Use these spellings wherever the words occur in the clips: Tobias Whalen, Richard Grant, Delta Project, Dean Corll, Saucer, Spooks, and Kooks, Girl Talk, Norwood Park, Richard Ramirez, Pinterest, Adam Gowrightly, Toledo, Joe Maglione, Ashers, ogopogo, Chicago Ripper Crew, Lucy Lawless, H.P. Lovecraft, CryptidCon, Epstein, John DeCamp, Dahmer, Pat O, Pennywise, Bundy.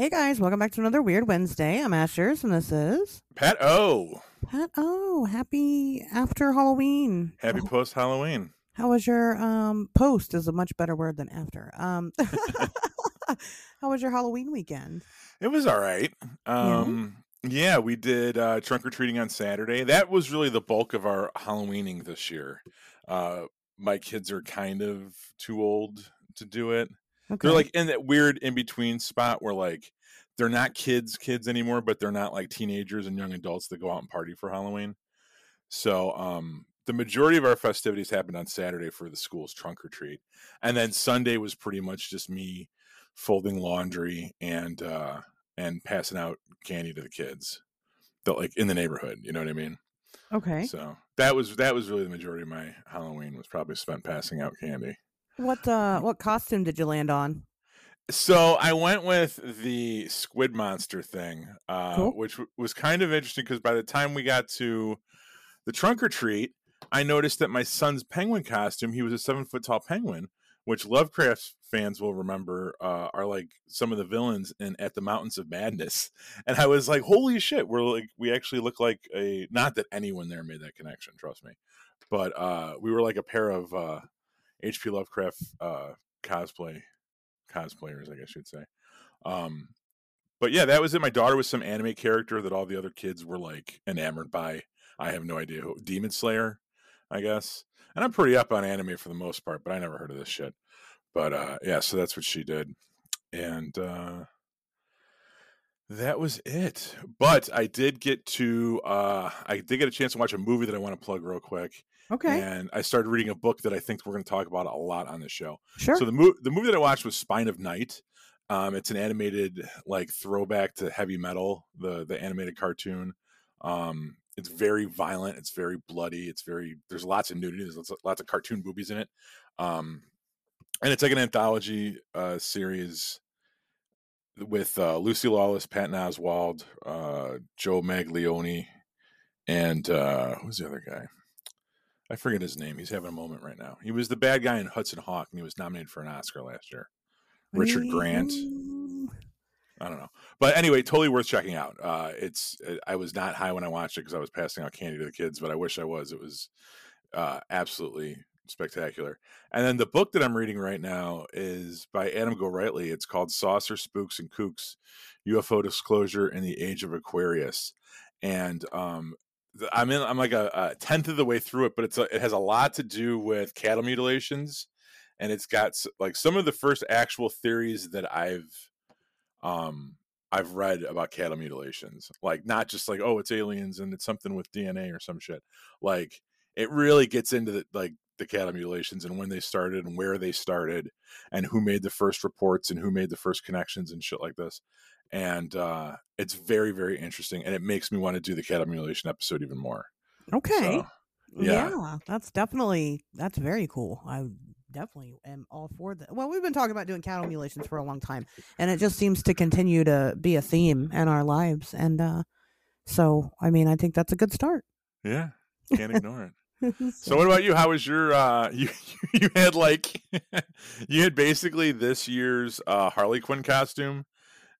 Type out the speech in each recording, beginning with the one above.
Hey guys, welcome back to another Weird Wednesday. I'm Ashers, and this is Pat O. Pat O, happy after Halloween. Happy post Halloween. How was your post? Is a much better word than after. How was your Halloween weekend? It was all right. Yeah, we did trunk or treating on Saturday. That was really the bulk of our Halloweening this year. My kids are kind of too old to do it. Okay. They're like in that weird in-between spot where like they're not kids anymore, but they're not like teenagers and young adults that go out and party for Halloween. So the majority of our festivities happened on Saturday for the school's trunk or treat. And then Sunday was pretty much just me folding laundry and passing out candy to the kids that like in the neighborhood. You know what I mean? Okay. So that was really the majority of my Halloween was probably spent passing out candy. What costume did you land on? So I went with the squid monster thing, cool. Which was kind of interesting because by the time we got to the trunk or treat, I noticed that my son's penguin costume, he was a 7-foot tall penguin, which Lovecraft fans will remember are like some of the villains in At the Mountains of Madness. And I was like, holy shit, we actually look like a, not that anyone there made that connection, trust me, but we were like a pair of H.P. Lovecraft cosplayers, I guess you'd say. But yeah, that was it. My daughter was some anime character that all the other kids were like enamored by. I have no idea who. Demon Slayer, I guess. And I'm pretty up on anime for the most part, but I never heard of this shit. But yeah, so that's what she did. And that was it. But I did get to a chance to watch a movie that I want to plug real quick. Okay. And I started reading a book that I think we're going to talk about a lot on the show. Sure. So the movie that I watched was Spine of Night. It's an animated like throwback to Heavy Metal, the animated cartoon. It's very violent. It's very bloody. There's lots of nudity. There's lots of cartoon boobies in it. And it's like an anthology series with Lucy Lawless, Patton Oswalt, Joe Maglione, and who's the other guy? I forget his name. He's having a moment right now. He was the bad guy in Hudson Hawk, and he was nominated for an Oscar last year. Richard Grant. I don't know. But anyway, totally worth checking out. I was not high when I watched it because I was passing out candy to the kids, but I wish I was. It was absolutely spectacular. And then the book that I'm reading right now is by Adam Gowrightly. It's called Saucer, Spooks, and Kooks, UFO Disclosure in the Age of Aquarius. And I'm like a tenth of the way through it, but it has a lot to do with cattle mutilations, and it's got like some of the first actual theories that I've read about cattle mutilations. Like not just like, oh, it's aliens and it's something with DNA or some shit. Like it really gets into the cattle mutilations and when they started and where they started and who made the first reports and who made the first connections and shit like this. And it's very, very interesting, and it makes me want to do the cat emulation episode even more. Okay. So, yeah, that's very cool. I definitely am all for that. Well, we've been talking about doing cat emulations for a long time, and it just seems to continue to be a theme in our lives. And so, I mean, I think that's a good start. Yeah, can't ignore it. So what about you? How was your you had like you had basically this year's Harley Quinn costume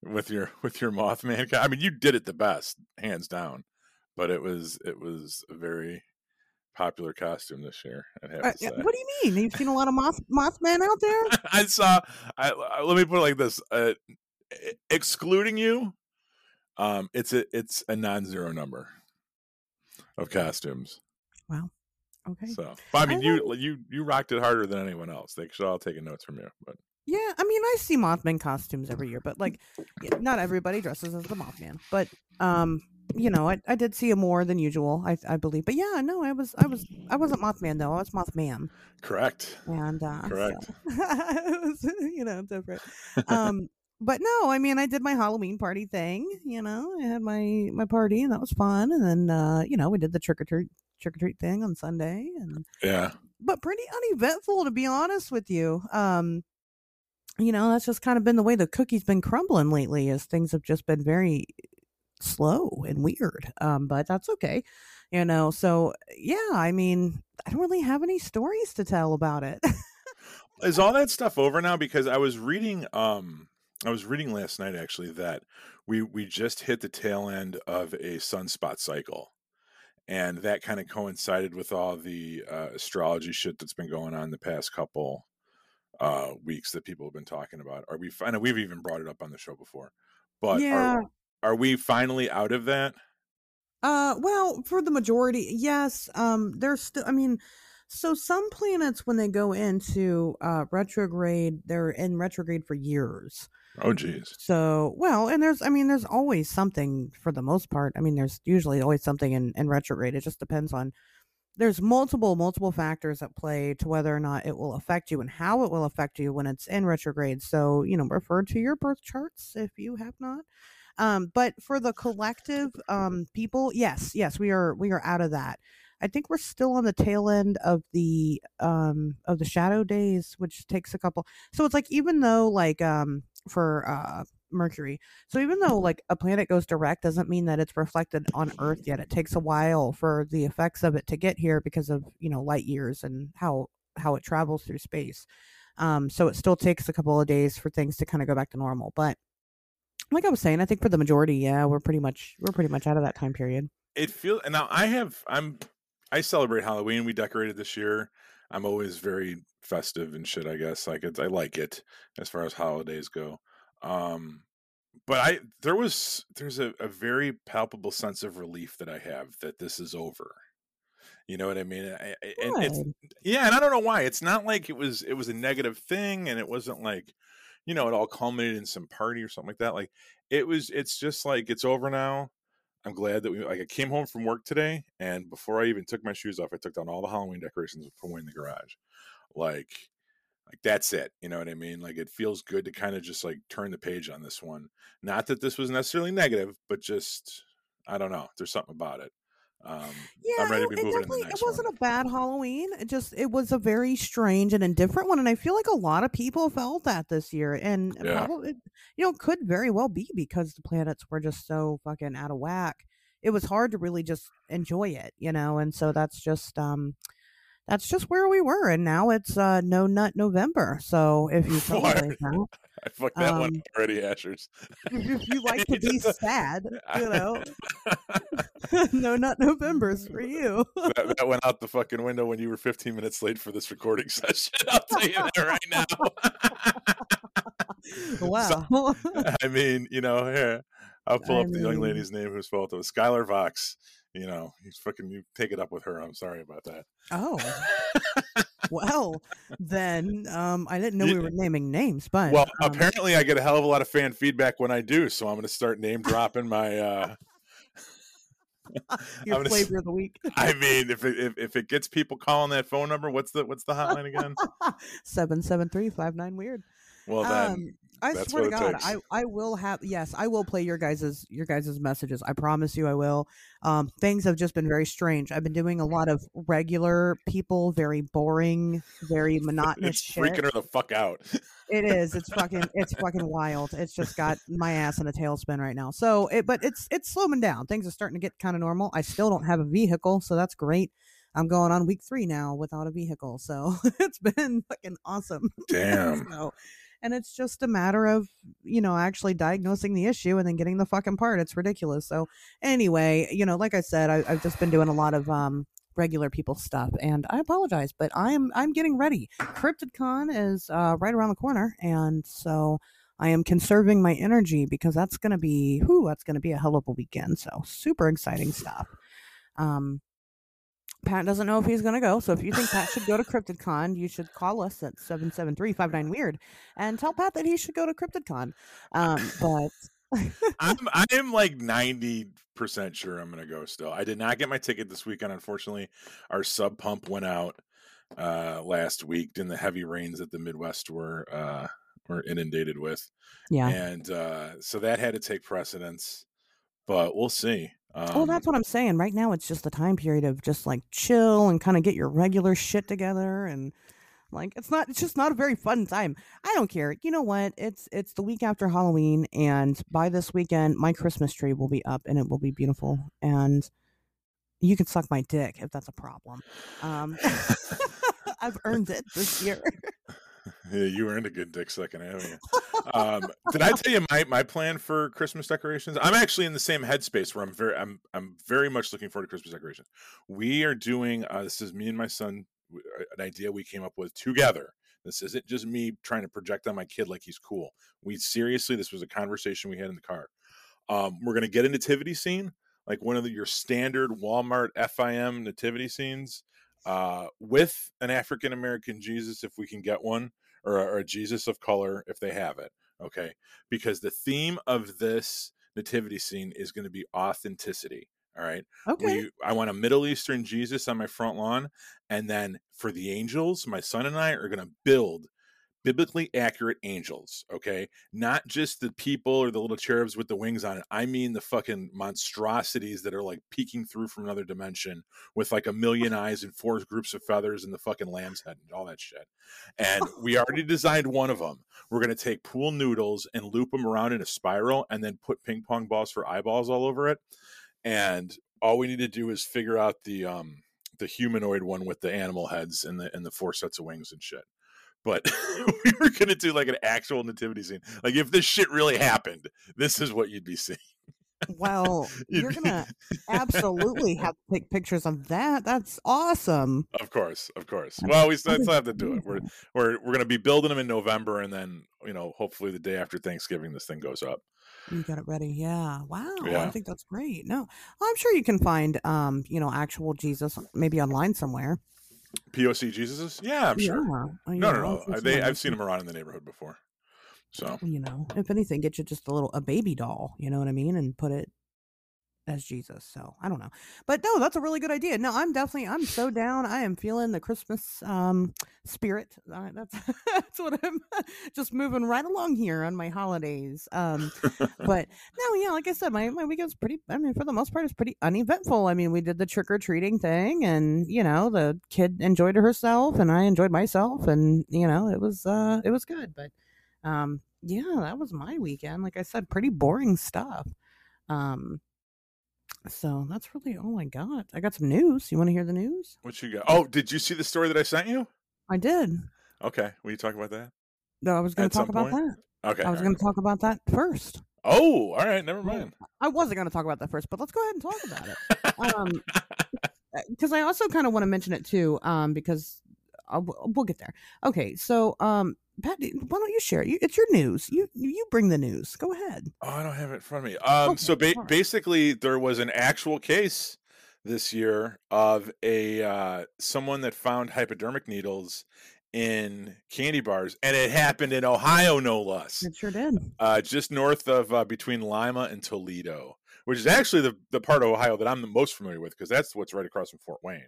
with your Mothman. I mean, you did it the best, hands down, but it was a very popular costume this year, I'd have to say. What do you mean? You've seen a lot of Mothman out there? Let me put it like this, excluding you, it's a non-zero number of costumes. Wow. Okay. So but, I mean, you rocked it harder than anyone else. They should all take notes from you. But yeah, I mean, I see Mothman costumes every year, but like, not everybody dresses as the Mothman. But you know, I did see a more than usual, I believe. But yeah, no, I wasn't Mothman though. I was Mothman. Correct. And correct. So. It was, you know, different. But no, I mean, I did my Halloween party thing. You know, I had my party, and that was fun. And then you know, we did the trick or treat thing on Sunday. And yeah, but pretty uneventful, to be honest with you. You know, that's just kind of been the way the cookie's been crumbling lately, is things have just been very slow and weird. But that's okay. You know, so yeah, I mean, I don't really have any stories to tell about it. Is all that stuff over now? Because I was reading I was reading last night actually that we just hit the tail end of a sunspot cycle, and that kind of coincided with all the astrology shit that's been going on the past couple weeks that people have been talking about. Are we? I know we've even brought it up on the show before, but yeah. Are we finally out of that? Well, for the majority, yes. There's still, I mean, so some planets, when they go into retrograde, they're in retrograde for years. Oh, geez. So, well, and there's, I mean, there's always something for the most part. I mean, there's usually always something in retrograde. It just depends on, there's multiple factors at play to whether or not it will affect you and how it will affect you when it's in retrograde. So, you know, refer to your birth charts if you have not. But for the collective people, yes, we are out of that. I think we're still on the tail end of the shadow days, which takes a couple. So it's like, even though like for Mercury, so even though like a planet goes direct doesn't mean that it's reflected on Earth yet. It takes a while for the effects of it to get here because of, you know, light years and how it travels through space. So it still takes a couple of days for things to kind of go back to normal. But like I was saying, I think for the majority, yeah, we're pretty much out of that time period. It feels, and now I celebrate Halloween. We decorated this year. I'm always very festive and shit, I guess. I like it as far as holidays go. But there's a very palpable sense of relief that I have that this is over. You know what I mean? And I don't know why. It's not like it was a negative thing, and it wasn't like, you know, it all culminated in some party or something like that. Like it's just like, it's over now. I'm glad that I came home from work today, and before I even took my shoes off, I took down all the Halloween decorations and put away in the garage. Like that's it. You know what I mean? Like, it feels good to kind of just like turn the page on this one. Not that this was necessarily negative, but just, I don't know. There's something about it. I'm ready to be moving in the next one. It wasn't a bad Halloween. It was a very strange and indifferent one, and I feel like a lot of people felt that this year, and probably, you know, could very well be because the planets were just so fucking out of whack. It was hard to really just enjoy it, you know, and so that's just where we were, and now it's No Nut November. So if you feel like that, I fucked that one already, Ashers. If you like to be sad, you know, No Nut November's for you. that went out the fucking window when you were 15 minutes late for this recording session. I'll tell you that right now. Wow. So, I mean, you know, here, I'll pull up the young lady's name whose fault it was, Skylar Vox. You know, you take it up with her. I'm sorry about that. Oh, well, then I didn't know we were naming names, but well, apparently I get a hell of a lot of fan feedback when I do, so I'm going to start name dropping my your flavor of the week. I mean, if it gets people calling that phone number, what's the hotline again? 773-59 weird. Well, then I swear to God, I will have, yes, I will play your guys's messages. I promise you I will. Things have just been very strange. I've been doing a lot of regular people, very boring, very monotonous it's shit. It's freaking her the fuck out. It is. It's fucking wild. It's just got my ass in a tailspin right now. So it's slowing down. Things are starting to get kind of normal. I still don't have a vehicle, so that's great. I'm going on week 3 now without a vehicle. So it's been fucking awesome. Damn. And it's just a matter of, you know, actually diagnosing the issue and then getting the fucking part. It's ridiculous. So anyway, you know, like I said, I've just been doing a lot of regular people stuff, and I apologize, but I'm getting ready. CryptidCon is right around the corner. And so I am conserving my energy because that's going to be a hell of a weekend. So super exciting stuff. Pat doesn't know if he's going to go, so if you think Pat should go to CryptidCon, you should call us at 773-59-WEIRD and tell Pat that he should go to CryptidCon. But I am like 90% sure I'm going to go still. I did not get my ticket this weekend, unfortunately. Our sub pump went out last week in the heavy rains that the Midwest were inundated with. Yeah. And so that had to take precedence, but we'll see. That's what I'm saying. Right now, it's just the time period of just like chill and kind of get your regular shit together, and like it's just not a very fun time. I don't care. You know what? It's the week after Halloween, and by this weekend, my Christmas tree will be up and it will be beautiful. And you can suck my dick if that's a problem. I've earned it this year. Yeah, you earned a good dick sucking, haven't you? Did I tell you my plan for Christmas decorations? I'm actually in the same headspace where I'm very much looking forward to Christmas decorations. We are doing this is me and my son, an idea we came up with together. This isn't just me trying to project on my kid like he's cool. We seriously, this was a conversation we had in the car. We're going to get a nativity scene, like one of your standard Walmart FIM nativity scenes, with an African-American Jesus, if we can get one, or a Jesus of color, if they have it. Okay. Because the theme of this nativity scene is going to be authenticity. All right. Okay. I want a Middle Eastern Jesus on my front lawn. And then for the angels, my son and I are going to build biblically accurate angels. Okay. Not just the people or the little cherubs with the wings on it. I mean the fucking monstrosities that are like peeking through from another dimension with like 1,000,000 eyes and 4 groups of feathers and the fucking lamb's head and all that shit. And we already designed one of them. We're going to take pool noodles and loop them around in a spiral and then put ping pong balls for eyeballs all over it. And all we need to do is figure out the humanoid one with the animal heads and the 4 sets of wings and shit. But we were going to do like an actual nativity scene. Like if this shit really happened, this is what you'd be seeing. Well, you're going to absolutely have to take pictures of that. That's awesome. Of course. Well, we still have to do it. We're going to be building them in November. And then, you know, hopefully the day after Thanksgiving, this thing goes up. You got it ready. Yeah. Wow. Yeah. I think that's great. No, well, I'm sure you can find, actual Jesus maybe online somewhere. POC Jesuses? Yeah, I'm sure. Oh, yeah. No. I've seen them around in the neighborhood before. So, if anything, get you just a baby doll, you know what I mean? And put it as Jesus. So I don't know, but no, that's a really good idea. No, I'm so down. I am feeling the Christmas spirit. That's what I'm just moving right along here on my holidays. But no, yeah, like I said, my weekend's for the most part, it's pretty uneventful. I mean, we did the trick or treating thing and, the kid enjoyed herself and I enjoyed myself and, it was good. But yeah, that was my weekend. Like I said, pretty boring stuff. So that's really all I got. I got some news. You want to hear the news? What you got? Oh, did you see the story that I sent you? I did. Okay. Will you talk about that? No, I was going to talk about that. Okay. I was going to talk about that first. Oh, all right. Never mind. I wasn't going to talk about that first, but let's go ahead and talk about it. Because I also kind of want to mention it too, because we'll get there. Okay. So, Pat, why don't you share it? It's your news. You bring the news. Go ahead. Oh, I don't have it in front of me. Okay, so basically, there was an actual case this year of a someone that found hypodermic needles in candy bars, and it happened in Ohio, no less. It sure did. Just north of between Lima and Toledo, which is actually the part of Ohio that I'm the most familiar with because that's what's right across from Fort Wayne.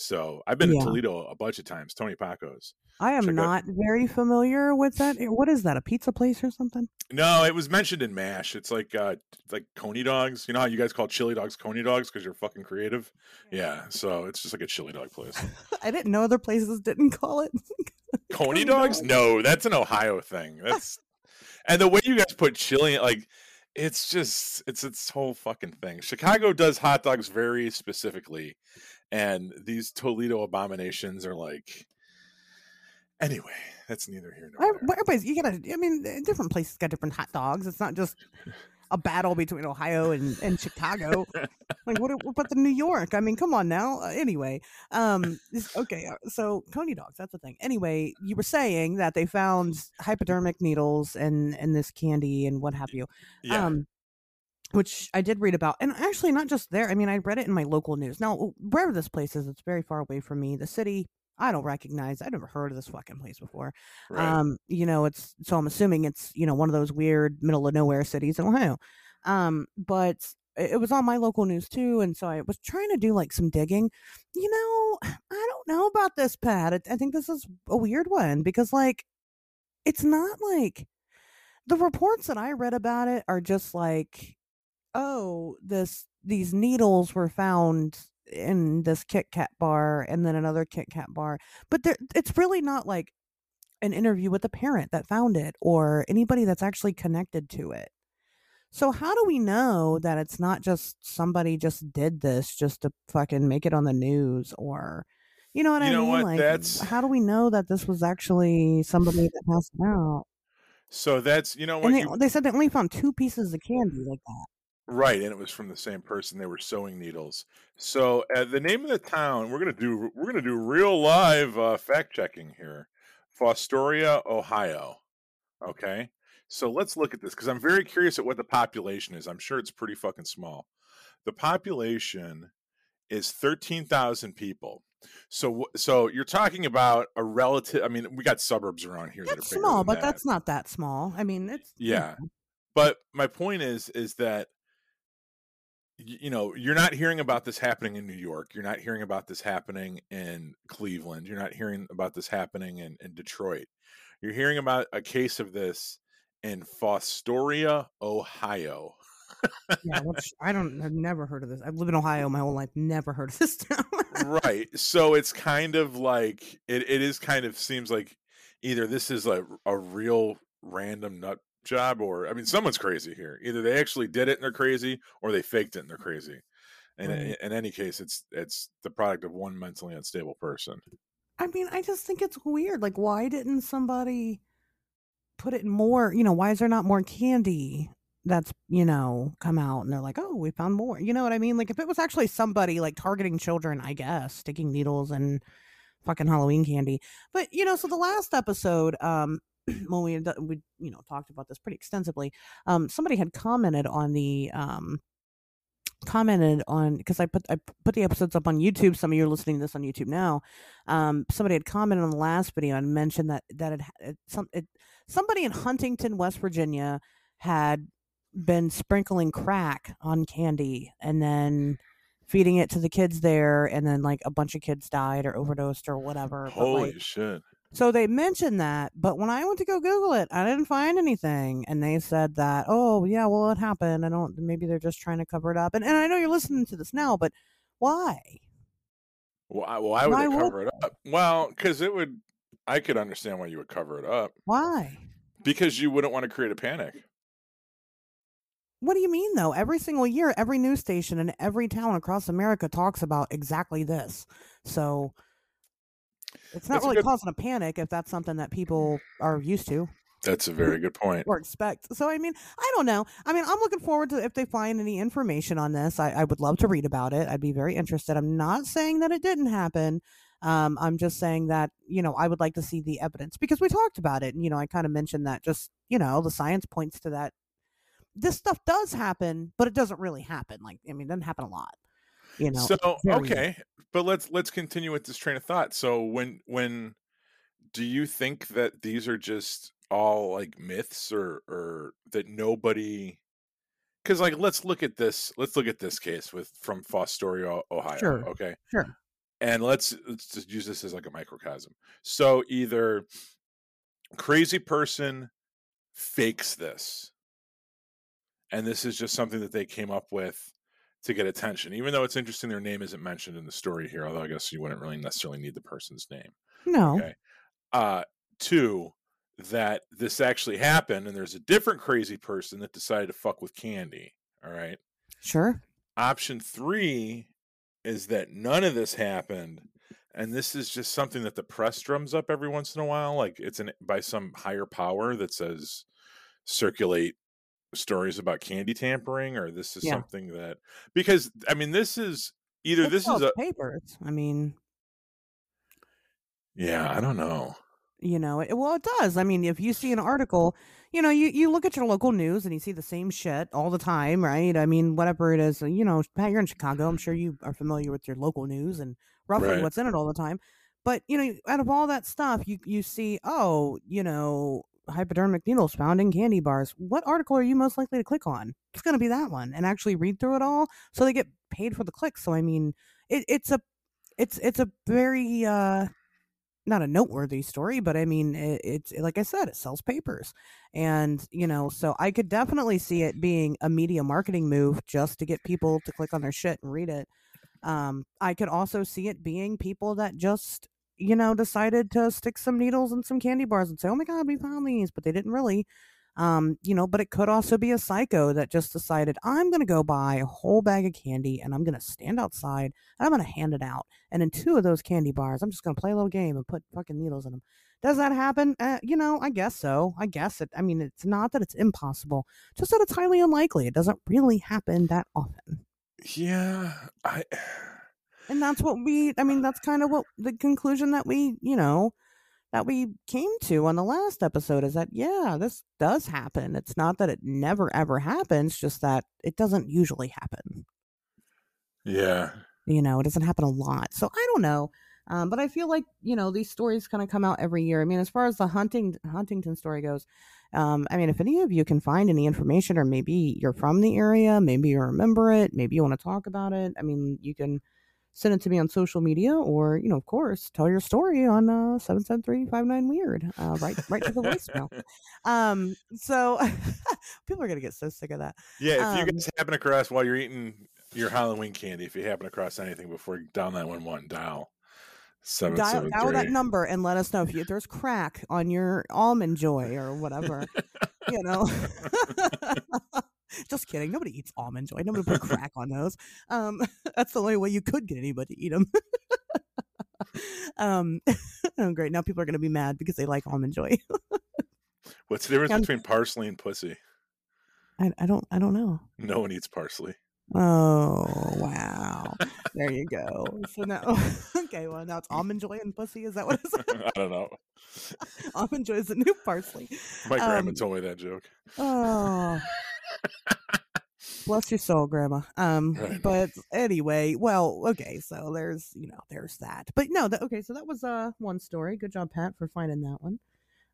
So I've been in Toledo a bunch of times. Tony Paco's. I am not very familiar with that. What is that? A pizza place or something? No, it was mentioned in MASH. It's like coney dogs. You know how you guys call chili dogs coney dogs because you're fucking creative? Yeah. So it's just like a chili dog place. I didn't know other places didn't call it coney dogs. No, that's an Ohio thing. That's and the way you guys put chili, like it's just it's its whole fucking thing. Chicago does hot dogs very specifically. And these Toledo abominations are like, anyway, that's neither here nor there. Everybody's, different places got different hot dogs. It's not just a battle between Ohio and Chicago. Like, what about the New York? I mean, come on now. Anyway. Okay. So coney dogs, that's the thing. Anyway, you were saying that they found hypodermic needles and this candy and what have you. Yeah. Which I did read about, and actually not just there. I mean, I read it in my local news. Now, wherever this place is, it's very far away from me. The city, I don't recognize. I'd never heard of this fucking place before. Right. So I'm assuming it's, one of those weird middle of nowhere cities in Ohio. But it was on my local news too. And so I was trying to do like some digging, I don't know about this, Pat. I think this is a weird one because like, it's not like the reports that I read about it are just like, oh, these needles were found in this Kit Kat bar and then another Kit Kat bar. But it's really not like an interview with a parent that found it or anybody that's actually connected to it. So how do we know that it's not just somebody just did this just to fucking make it on the news or, You know what I mean? What? Like, that's... How do we know that this was actually somebody that passed out? So that's, you know what? And they said they only found 2 pieces of candy like that. Right, and it was from the same person. They were sewing needles. So the name of the town, we're gonna do real live fact checking here. Fostoria, Ohio. Okay, so let's look at this because I'm very curious at what the population is. I'm sure it's pretty fucking small. The population is 13,000 people. So you're talking about a relative. I mean, we got suburbs around here. That's that are small, but that. That's not that small. I mean, it's yeah. You know. But my point is that. You know, you're not hearing about this happening in New York. You're not hearing about this happening in Cleveland. You're not hearing about this happening in Detroit. You're hearing about a case of this in Fostoria, Ohio. Yeah, which I've never heard of this. I've lived in Ohio my whole life, never heard of this town. Right. So it's kind of like, it is kind of seems like either this is a real random nut job, or I mean, someone's crazy here. Either they actually did it and they're crazy, or they faked it and they're crazy. And right. In any case, it's the product of one mentally unstable person. I mean, I just think it's weird. Like, why didn't somebody put it in more? You know, why is there not more candy that's come out? And they're like, oh, we found more. You know what I mean? Like, if it was actually somebody like targeting children, I guess sticking needles and fucking Halloween candy. But so the last episode, when we talked about this pretty extensively, somebody had commented on because I put the episodes up on YouTube. Some of you are listening to this on YouTube now. Somebody had commented on the last video and mentioned that somebody in Huntington, West Virginia, had been sprinkling crack on candy and then feeding it to the kids there, and then like a bunch of kids died or overdosed or whatever. Holy shit. So they mentioned that, but when I went to go Google it, I didn't find anything. And they said that, oh, yeah, well, it happened. Maybe they're just trying to cover it up. And I know you're listening to this now, but why? Why would they cover it up? Well, because I could understand why you would cover it up. Why? Because you wouldn't want to create a panic. What do you mean, though? Every single year, every news station in every town across America talks about exactly this. So... It's not really causing a panic if that's something that people are used to. That's a very good point. Or expect. So, I mean, I don't know. I mean, I'm looking forward to if they find any information on this. I would love to read about it. I'd be very interested. I'm not saying that it didn't happen. I'm just saying that, I would like to see the evidence because we talked about it. And, I kind of mentioned that just, the science points to that. This stuff does happen, but it doesn't really happen. Like, I mean, it doesn't happen a lot. So okay, but let's continue with this train of thought. So when do you think that these are just all like myths or that nobody? Because like let's look at this case from Fostoria, Ohio. Sure. Okay. Sure. And let's just use this as like a microcosm. So either crazy person fakes this, and this is just something that they came up with to get attention, even though it's interesting their name isn't mentioned in the story here, although I guess you wouldn't really necessarily need the person's name. No. Okay. 2, that this actually happened and there's a different crazy person that decided to fuck with candy. All right. Sure. Option 3 is that none of this happened and this is just something that the press drums up every once in a while. Like it's by some higher power that says circulate stories about candy tampering, or this is something that, because I mean, this is either it's this is a papers. I mean, yeah, I don't know. Well, it does. I mean, if you see an article, you look at your local news and you see the same shit all the time, right? I mean, whatever it is, Pat, you're in Chicago. I'm sure you are familiar with your local news and roughly right. What's in it all the time. But out of all that stuff, you see, hypodermic needles found in candy bars. What article are you most likely to click on? It's going to be that one, and actually read through it all. So they get paid for the clicks. So I mean, it's a very not a noteworthy story, but I mean, it's like I said, it sells papers, and so I could definitely see it being a media marketing move just to get people to click on their shit and read it. I could also see it being people that just. Decided to stick some needles in some candy bars and say, oh my God, we found these, but they didn't really. You know, but it could also be a psycho that just decided, I'm going to go buy a whole bag of candy and I'm going to stand outside and I'm going to hand it out. And in two of those candy bars, I'm just going to play a little game and put fucking needles in them. Does that happen? You know, I guess so. I guess it. I mean, it's not that it's impossible, just that it's highly unlikely. It doesn't really happen that often. Yeah. And that's what that's kind of what the conclusion that we came to on the last episode is that, yeah, this does happen. It's not that it never, ever happens, just that it doesn't usually happen. Yeah. You know, it doesn't happen a lot. So I don't know. But I feel like, you know, these stories kind of come out every year. I mean, as far as the Huntington story goes, if any of you can find any information, or maybe you're from the area, maybe you remember it, maybe you want to talk about it. I mean, you can send it to me on social media, or, you know, of course, tell your story on 773-59-WEIRD, right to the voicemail. So people are going to get so sick of that. Yeah, if you guys happen across, while you're eating your Halloween candy, if you happen across anything before dial 911, dial 773. Dial that number and let us know if there's crack on your Almond Joy or whatever, you know. Just kidding. Nobody eats Almond Joy. Nobody put crack on those. That's the only way you could get anybody to eat them. Oh, great. Now people are going to be mad because they like Almond Joy. What's the difference between parsley and pussy? I don't know. No one eats parsley. Oh, wow. There you go. So now, okay, well, now it's Almond Joy and pussy. Is that what it's? I don't know. Almond Joy is the new parsley. My grandma told me that joke. Oh. Bless your soul, Grandma. Right. But anyway, well, okay, so there's that. But no, okay, so that was one story. Good job, Pat, for finding that one.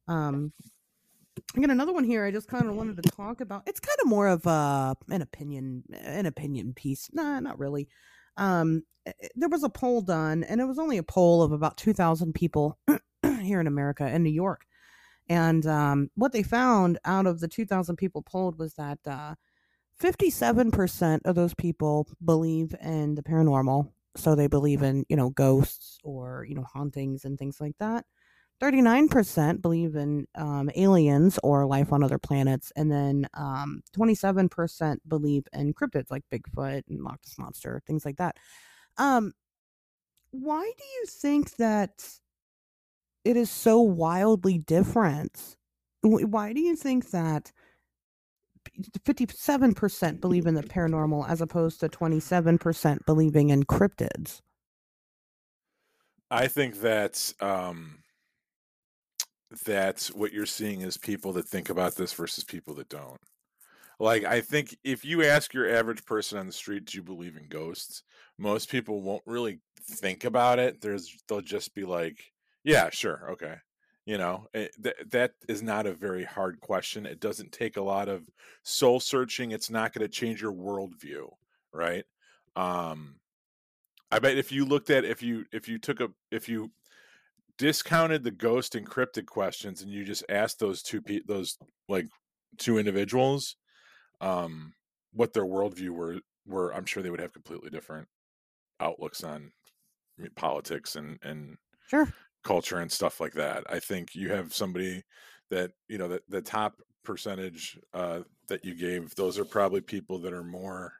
I got another one here. I just kind of wanted to talk about. It's kind of more of an opinion piece. Nah, not really. There was a poll done, and it was only a poll of about 2,000 people here in America, in New York. And what they found out of the 2,000 people polled was that 57% of those people believe in the paranormal. So they believe in, you know, ghosts or, you know, hauntings and things like that. 39% believe in aliens or life on other planets. And then 27% believe in cryptids like Bigfoot and Loch Ness Monster, things like that. Why do you think that it is so wildly different? Why do you think that 57% believe in the paranormal as opposed to 27% believing in cryptids? I think that's what you're seeing is people that think about this versus people that don't. Like, I think if you ask your average person on the street, do you believe in ghosts? Most people won't really think about it. They'll just be like, yeah, sure. Okay. You know, that is not a very hard question. It doesn't take a lot of soul searching. It's not going to change your worldview. Right. I bet if you discounted the ghost and cryptid questions and you just asked those two individuals, what their worldview were, I'm sure they would have completely different outlooks on politics and sure. Culture and stuff like that. I think you have somebody that, you know, the top percentage that you gave, those are probably people that are more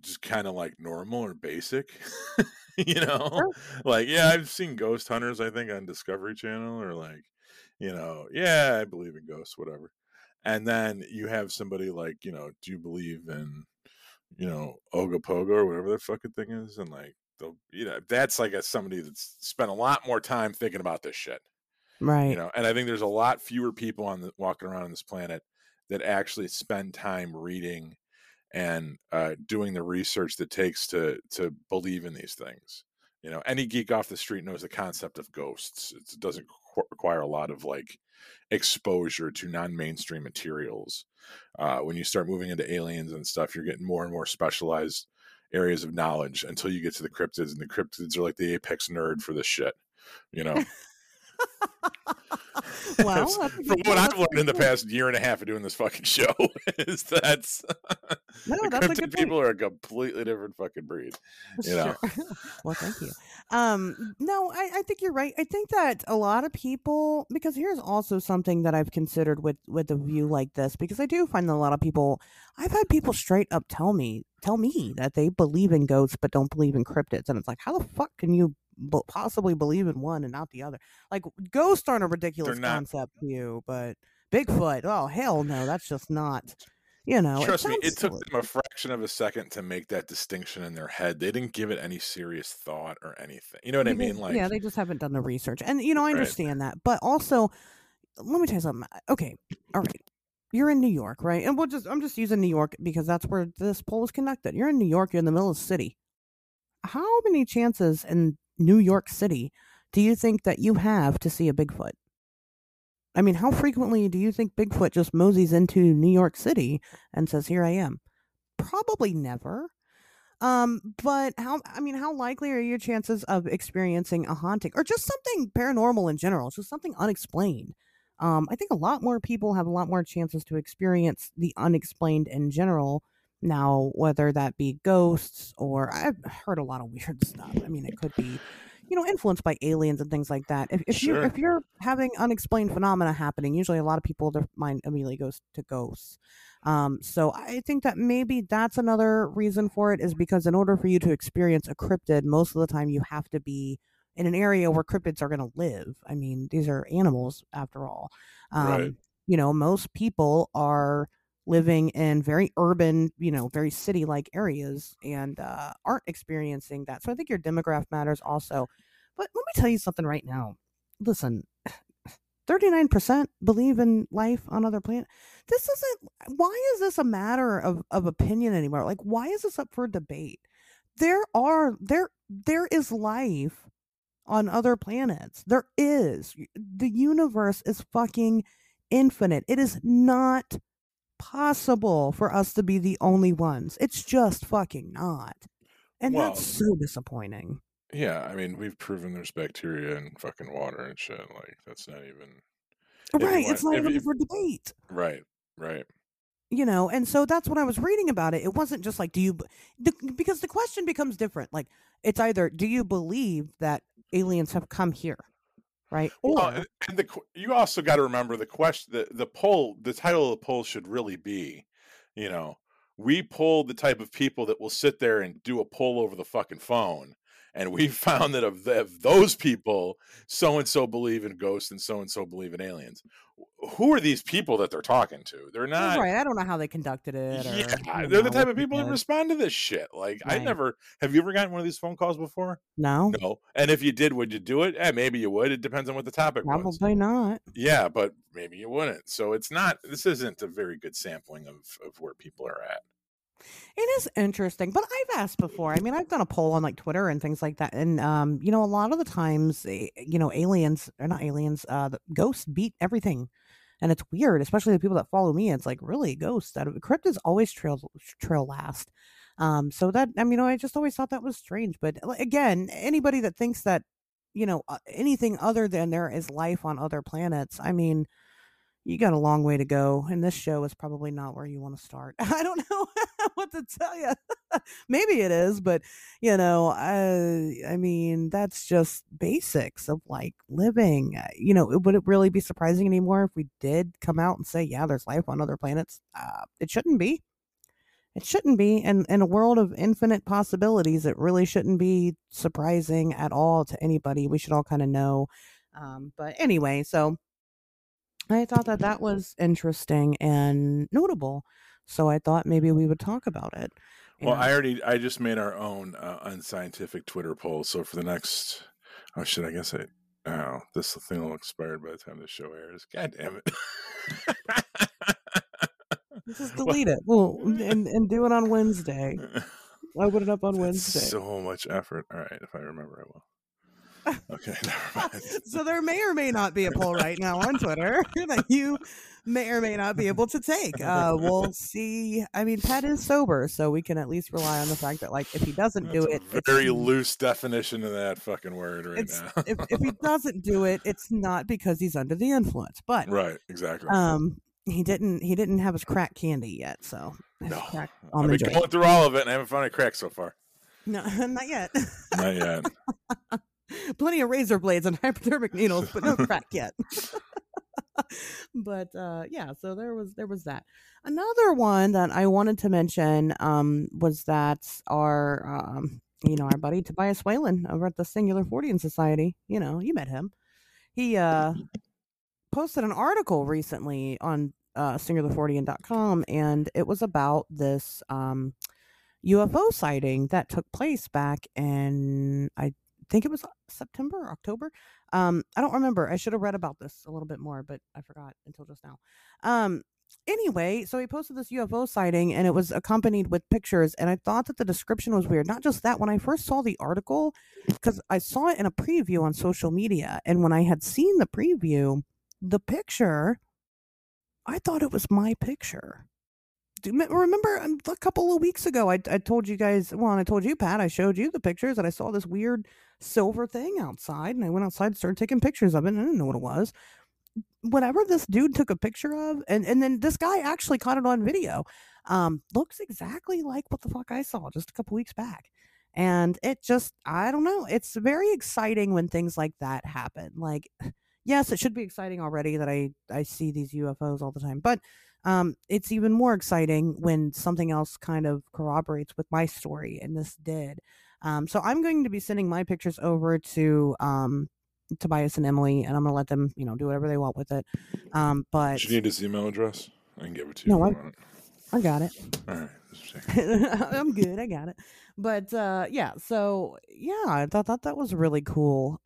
just kind of like normal or basic, you know, sure. Like, yeah, I've seen Ghost Hunters, I think on Discovery Channel, or like, you know, yeah, I believe in ghosts, whatever. And then you have somebody like, you know, do you believe in, you know, ogopogo or whatever that fucking thing is? And like, you know, that's like somebody that's spent a lot more time thinking about this shit, right? You know, and I think there's a lot fewer people walking around on this planet that actually spend time reading and doing the research that takes to believe in these things. You know, any geek off the street knows the concept of ghosts. It doesn't require a lot of like exposure to non-mainstream materials. When you start moving into aliens and stuff, you're getting more and more specialized areas of knowledge until you get to the cryptids, and the cryptids are like the apex nerd for this shit, you know. Well, from what I've learned in the past year and a half of doing this fucking show, is that's No, the that's cryptid a good people point. Are a completely different fucking breed. You know? Sure. Well, thank you. No, I think you're right. I think that a lot of people, because here's also something that I've considered with a view like this, because I do find a lot of people, I've had people straight up tell me that they believe in ghosts but don't believe in cryptids. And it's like, how the fuck can you possibly believe in one and not the other? Like, ghosts aren't a ridiculous concept to you, but Bigfoot, oh, hell no, that's just not... You know, trust me, it took them a fraction of a second to make that distinction in their head. They didn't give it any serious thought or anything. You know what I mean? Like, yeah, they just haven't done the research. And, you know, I understand that. But also, let me tell you something. Okay. All right. You're in New York, right? And I'm just using New York because that's where this poll was conducted. You're in New York. You're in the middle of the city. How many chances in New York City do you think that you have to see a Bigfoot? I mean, how frequently do you think Bigfoot just moseys into New York City and says, here I am? Probably never. But how likely are your chances of experiencing a haunting or just something paranormal in general, just something unexplained? I think a lot more people have a lot more chances to experience the unexplained in general now, whether that be ghosts or I've heard a lot of weird stuff. I mean, it could be, you know, influenced by aliens and things like that. If you're having unexplained phenomena happening, usually a lot of people, their mind immediately goes to ghosts. So I think that maybe that's another reason for it, is because in order for you to experience a cryptid, most of the time you have to be in an area where cryptids are going to live. I mean, these are animals after all. Right. You know, most people are living in very urban, you know, very city-like areas and aren't experiencing that. So I think your demographic matters also. But let me tell you something right now. Listen, 39% believe in life on other planets. Why is this a matter of opinion anymore? Like, why is this up for debate? There is life on other planets. There is. The universe is fucking infinite. It is not possible for us to be the only ones. It's just fucking not. And that's so disappointing. Yeah, I mean, we've proven there's bacteria in fucking water and shit. Like, that's not even... Right, it's not even for debate. Right, right. You know, and so that's what I was reading about it. It wasn't just like, because the question becomes different. Like, it's either, do you believe that aliens have come here? Right. Well, and you also got to remember the question, the poll, the title of the poll should really be, you know, we polled the type of people that will sit there and do a poll over the fucking phone. And we found that of those people, so-and-so believe in ghosts and so-and-so believe in aliens. Who are these people that they're talking to? They're not... Right. I don't know how they conducted it. Or, yeah. They're the type of people that respond to this shit. Like, right. Have you ever gotten one of these phone calls before? No. And if you did, would you do it? Eh, maybe you would. It depends on what the topic was. Probably not. Yeah, but maybe you wouldn't. So it's not... This isn't a very good sampling of where people are at. It is interesting, but I've asked before. I mean, I've done a poll on like Twitter and things like that, and you know, a lot of the times, you know, aliens or not aliens, the ghosts beat everything, and it's weird, especially the people that follow me. It's like, really, ghosts out of cryptids always trail last. So that, I mean, I just always thought that was strange. But again, anybody that thinks that, you know, anything other than there is life on other planets, I mean, you got a long way to go, and this show is probably not where you want to start. I don't know what to tell you. Maybe it is, but, you know, I mean, that's just basics of, like, living. You know, would it really be surprising anymore if we did come out and say, yeah, there's life on other planets? It shouldn't be. It shouldn't be. And in a world of infinite possibilities, it really shouldn't be surprising at all to anybody. We should all kind of know. But anyway, so... I thought that that was interesting and notable, so I thought maybe we would talk about it. Well, I just made our own unscientific Twitter poll, so for the next, oh shit, I guess this thing will expire by the time the show airs. God damn it! Just delete it. Well, and do it on Wednesday. I'll put it up on Wednesday. So much effort. All right, if I remember, I will. Okay, never mind. So there may or may not be a poll right now on Twitter that you may or may not be able to take. We'll see. I mean, Pat is sober, so we can at least rely on the fact that, like, if he doesn't do it, very loose definition of that fucking word right now. if he doesn't do it, it's not because he's under the influence. But right, exactly. He didn't have his crack candy yet, so No, I've been going through all of it and I haven't found a crack so far. No, not yet. Not yet. Plenty of razor blades and hypodermic needles, but no crack yet. But yeah, so there was that. Another one that I wanted to mention was that our our buddy Tobias Whalen over at the Singular Fortean Society. You know, you met him. He posted an article recently on singularfortean.com, and it was about this UFO sighting that took place back in, I think it was September or October. I don't remember. I should have read about this a little bit more, but I forgot until just now. Anyway, so he posted this UFO sighting, and it was accompanied with pictures, and I thought that the description was weird. Not just that, when I first saw the article, because I saw it in a preview on social media, and when I had seen the preview, the picture, I thought it was my picture. Remember a couple of weeks ago, I told you guys, well, and I told you, Pat, I showed you the pictures, and I saw this weird silver thing outside, and I went outside and started taking pictures of it, and I didn't know what it was. Whatever this dude took a picture of, and then this guy actually caught it on video, looks exactly like what the fuck I saw just a couple weeks back. And it just, I don't know. It's very exciting when things like that happen. Like, yes, it should be exciting already that I see these UFOs all the time, but it's even more exciting when something else kind of corroborates with my story, and this did. So I'm going to be sending my pictures over to Tobias and Emily, and I'm gonna let them, do whatever they want with it. But do you need his email address? I can give it to you. No, I got it. All right, I'm good. I got it. But I thought that was really cool.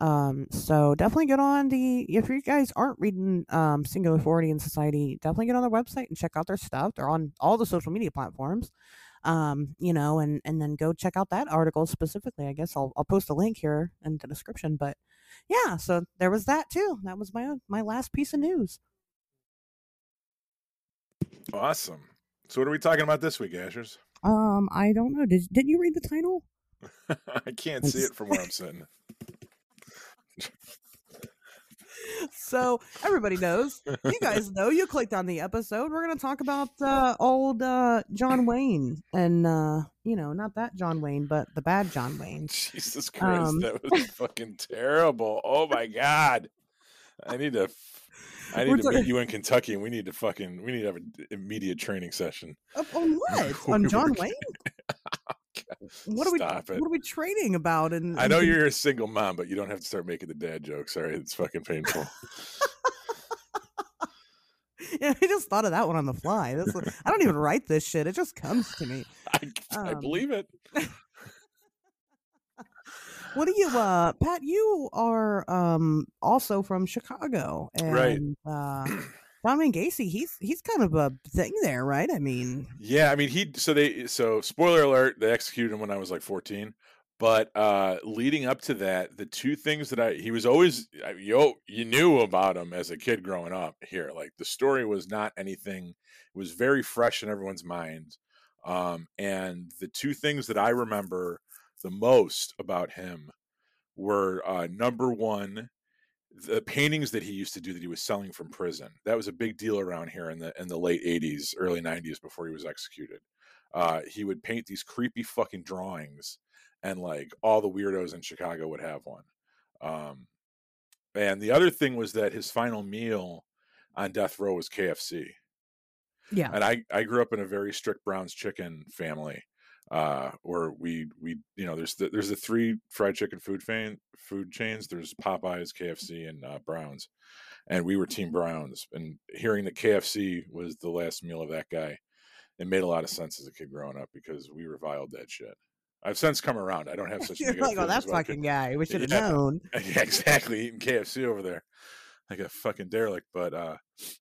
So definitely get on if you guys aren't reading Singular Fortean Society, definitely get on their website and check out their stuff. They're on all the social media platforms. And then go check out that article specifically. I guess I'll post a link here in the description, but yeah, so there was that too. That was my last piece of news. Awesome. So what are we talking about this week, Ashers? I don't know. Didn't you read the title? I can't see it from where I'm sitting. So everybody knows, you guys know, you clicked on the episode. We're going to talk about old John Wayne, and not that John Wayne, but the bad John Wayne. Jesus Christ, that was fucking terrible. Oh my God, I need to meet you in Kentucky, and we need to have an immediate training session. On what? On John Wayne? What are we training about? And I know you're a single mom, but you don't have to start making the dad jokes. Sorry, it's fucking painful. Yeah, I just thought of that one on the fly. I don't even write this shit; it just comes to me. I believe it. What do you, Pat? You are also from Chicago, and, right? John Wayne Gacy, he's kind of a thing there, right? I mean, yeah, I mean, spoiler alert, they executed him when I was like 14, but leading up to that, the two things that he was always, you knew about him as a kid growing up here, like the story was not anything, it was very fresh in everyone's mind, and the two things that I remember the most about him were number one, the paintings that he used to do that he was selling from prison. That was a big deal around here in the late 80s, early 90s, before he was executed. He would paint these creepy fucking drawings, and like all the weirdos in Chicago would have one. And the other thing was that his final meal on death row was KFC. Yeah. And I grew up in a very strict Brown's chicken family, or we there's the three fried chicken food chains. There's Popeyes, KFC, and Brown's, and we were team Brown's, and hearing that KFC was the last meal of that guy, it made a lot of sense as a kid growing up, because we reviled that shit. I've since come around. I don't have such a like, oh, that fucking guy, we should have known. Yeah, exactly, eating KFC over there like a fucking derelict. But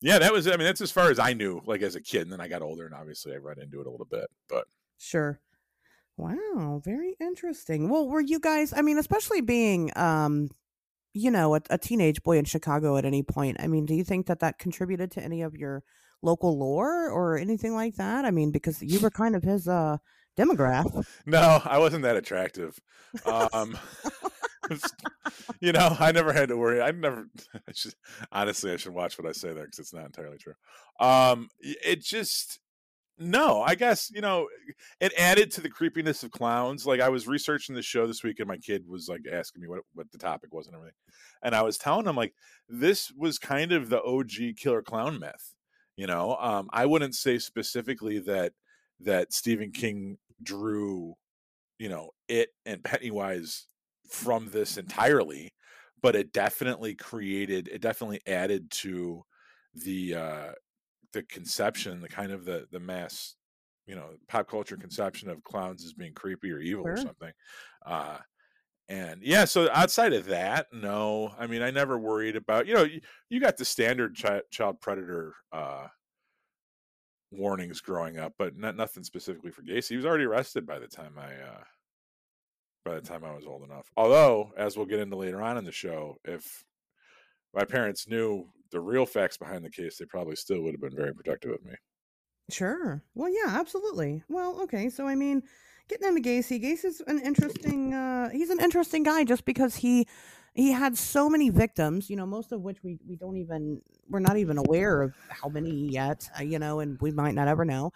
yeah, that was, I mean, that's as far as I knew, like, as a kid. And then I got older, and obviously I read into it a little bit, but sure. Wow, very interesting. Well, were you guys, I mean, especially being, a teenage boy in Chicago at any point, I mean, do you think that contributed to any of your local lore or anything like that? I mean, because you were kind of his demographic. No, I wasn't that attractive. I never had to worry. I should watch what I say there, because it's not entirely true. It just... No, I guess, you know, it added to the creepiness of clowns. Like, I was researching the show this week, and my kid was, like, asking me what the topic was and everything. And I was telling him, like, this was kind of the OG killer clown myth, you know? I wouldn't say specifically that Stephen King drew, you know, it and Pennywise from this entirely, but it definitely added to the conception, the kind of the mass, you know, pop culture conception of clowns as being creepy or evil, sure, or something. And yeah, so outside of that, no, I mean, I never worried about, you know, you got the standard child predator warnings growing up, but nothing specifically for Gacy. He was already arrested by the time I was old enough. Although, as we'll get into later on in the show, if my parents knew the real facts behind the case, they probably still would have been very protective of me. Sure. Well, yeah, absolutely. Well, okay. So, I mean, getting into Gacy, Gacy's an interesting, he's an interesting guy just because he had so many victims, you know, most of which we're not even aware of how many yet, you know, and we might not ever know.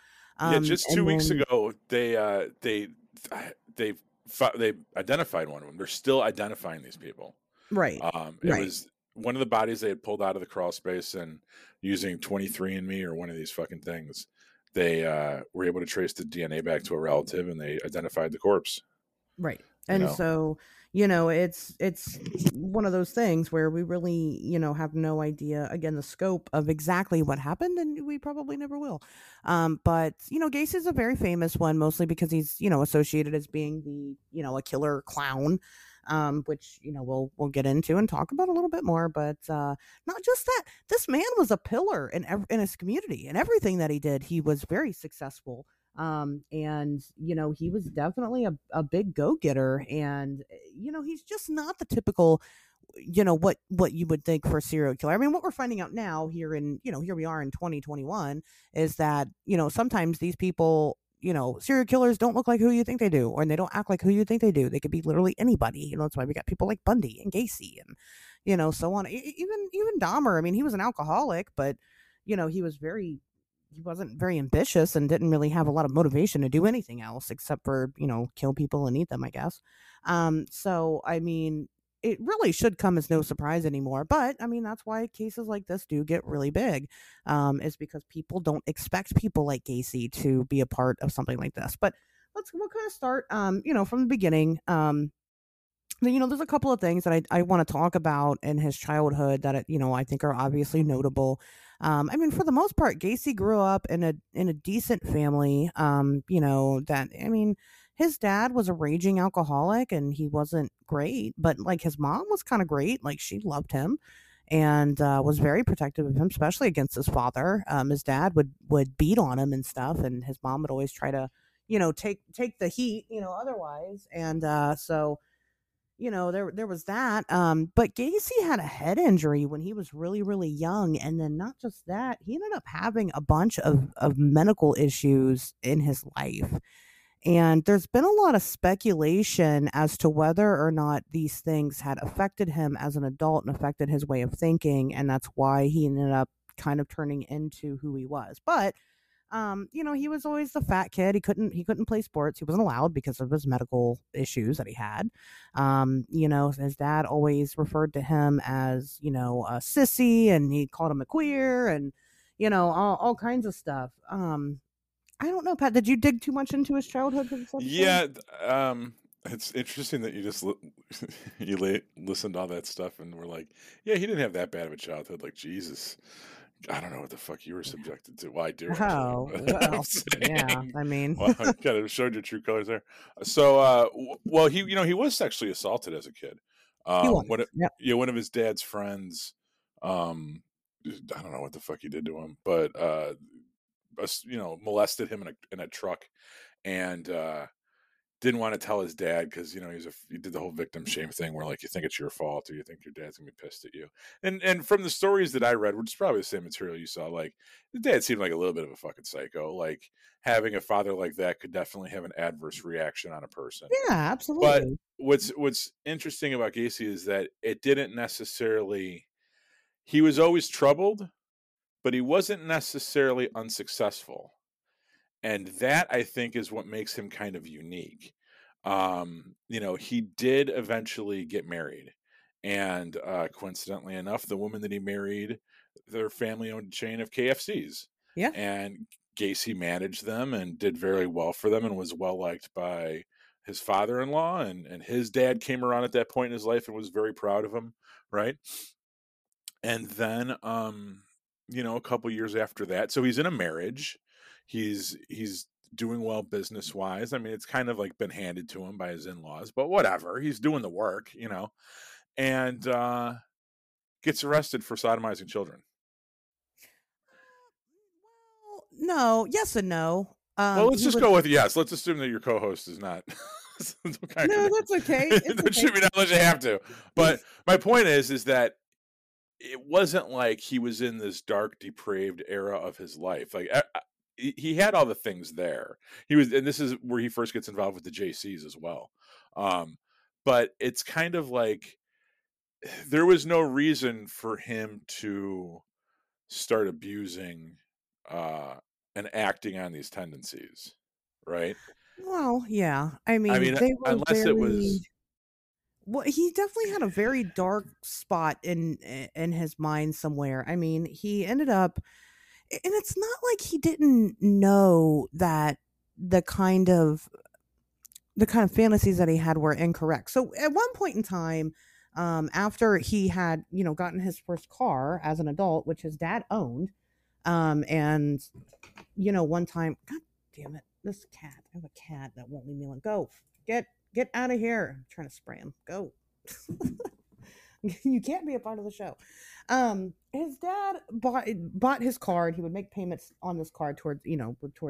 Just 2 weeks ago, they identified one of them. They're still identifying these people. Right. It was one of the bodies they had pulled out of the crawl space, and using 23andMe or one of these fucking things, they were able to trace the DNA back to a relative, and they identified the corpse. Right. And so, you know, it's one of those things where we really, you know, have no idea, again, the scope of exactly what happened, and we probably never will. But, you know, Gacy is a very famous one, mostly because he's, you know, associated as being the, you know, a killer clown, which, you know, we'll get into and talk about a little bit more. But not just that, this man was a pillar in his community, and everything that he did, he was very successful. And, you know, he was definitely a big go-getter, and, you know, he's just not the typical, you know, what you would think for a serial killer. I mean, what we're finding out now here we are in 2021 is that, you know, sometimes these people, you know, serial killers don't look like who you think they do, or they don't act like who you think they do. They could be literally anybody. You know, that's why we got people like Bundy and Gacy and, you know, so on. Even Dahmer. I mean, he was an alcoholic, but, you know, he wasn't very ambitious and didn't really have a lot of motivation to do anything else except for, you know, kill people and eat them, I guess. So, I mean, it really should come as no surprise anymore. But, I mean, that's why cases like this do get really big, is because people don't expect people like Gacy to be a part of something like this. But we'll kind of start, you know, from the beginning. You know, there's a couple of things that I want to talk about in his childhood that, you know, I think are obviously notable. I mean, for the most part, Gacy grew up in a decent family, you know, that, I mean, his dad was a raging alcoholic and he wasn't great, but like his mom was kind of great. Like, she loved him and was very protective of him, especially against his father. His dad would beat on him and stuff, and his mom would always try to, you know, take the heat, you know, otherwise. And so, you know, there was that. But Gacy had a head injury when he was really, really young. And then not just that, he ended up having a bunch of medical issues in his life. And there's been a lot of speculation as to whether or not these things had affected him as an adult and affected his way of thinking. And that's why he ended up kind of turning into who he was. But you know, he was always the fat kid. He couldn't play sports. He wasn't allowed because of his medical issues that he had. You know, his dad always referred to him as, you know, a sissy, and he called him a queer, and, you know, all kinds of stuff. I don't know, Pat, did you dig too much into his childhood? Yeah. It's interesting that you just listened to all that stuff and were like, yeah, he didn't have that bad of a childhood. Like, Jesus. I don't know what the fuck you were subjected to. Well, I do. Oh, well, yeah. I mean, well, you kind of showed your true colors there. So, well, he, you know, he was sexually assaulted as a kid. One of his dad's friends, I don't know what the fuck he did to him, but, you know, molested him in a truck, and, didn't want to tell his dad because, you know, he did the whole victim shame thing where, like, you think it's your fault or you think your dad's gonna be pissed at you. And from the stories that I read, which is probably the same material you saw, like, the dad seemed like a little bit of a fucking psycho. Like, having a father like that could definitely have an adverse reaction on a person. Yeah, absolutely. But what's interesting about Gacy is that it didn't necessarily, he was always troubled, but he wasn't necessarily unsuccessful. And that, I think, is what makes him kind of unique. You know, he did eventually get married. And coincidentally enough, the woman that he married, their family owned a chain of KFCs. Yeah. And Gacy managed them and did very well for them and was well liked by his father-in-law. And his dad came around at that point in his life and was very proud of him. Right. And then, you know, a couple years after that. So he's in a marriage. He's doing well business wise. I mean, it's kind of like been handed to him by his in-laws, but whatever. He's doing the work, you know, and gets arrested for sodomizing children. Well, no, yes and no. Well, let's just go with yes. Let's assume that your co-host is not. No, that's okay. It should be not unless you have to. But my point is that it wasn't like he was in this dark, depraved era of his life. Like he had all the things there. He was, and this is where he first gets involved with the JCs as well. But it's kind of like there was no reason for him to start abusing and acting on these tendencies, right? Well, yeah. I mean, they were unless it was. Well, he definitely had a very dark spot in his mind somewhere. I mean, he ended up, and it's not like he didn't know that the kind of fantasies that he had were incorrect. So at one point in time, after he had, you know, gotten his first car as an adult, which his dad owned, and, you know, one time, God damn it, this cat, I have a cat that won't leave me alone. Go Get out of here. I'm trying to spray him. Go. You can't be a part of the show. His dad bought his card. He would make payments on this card towards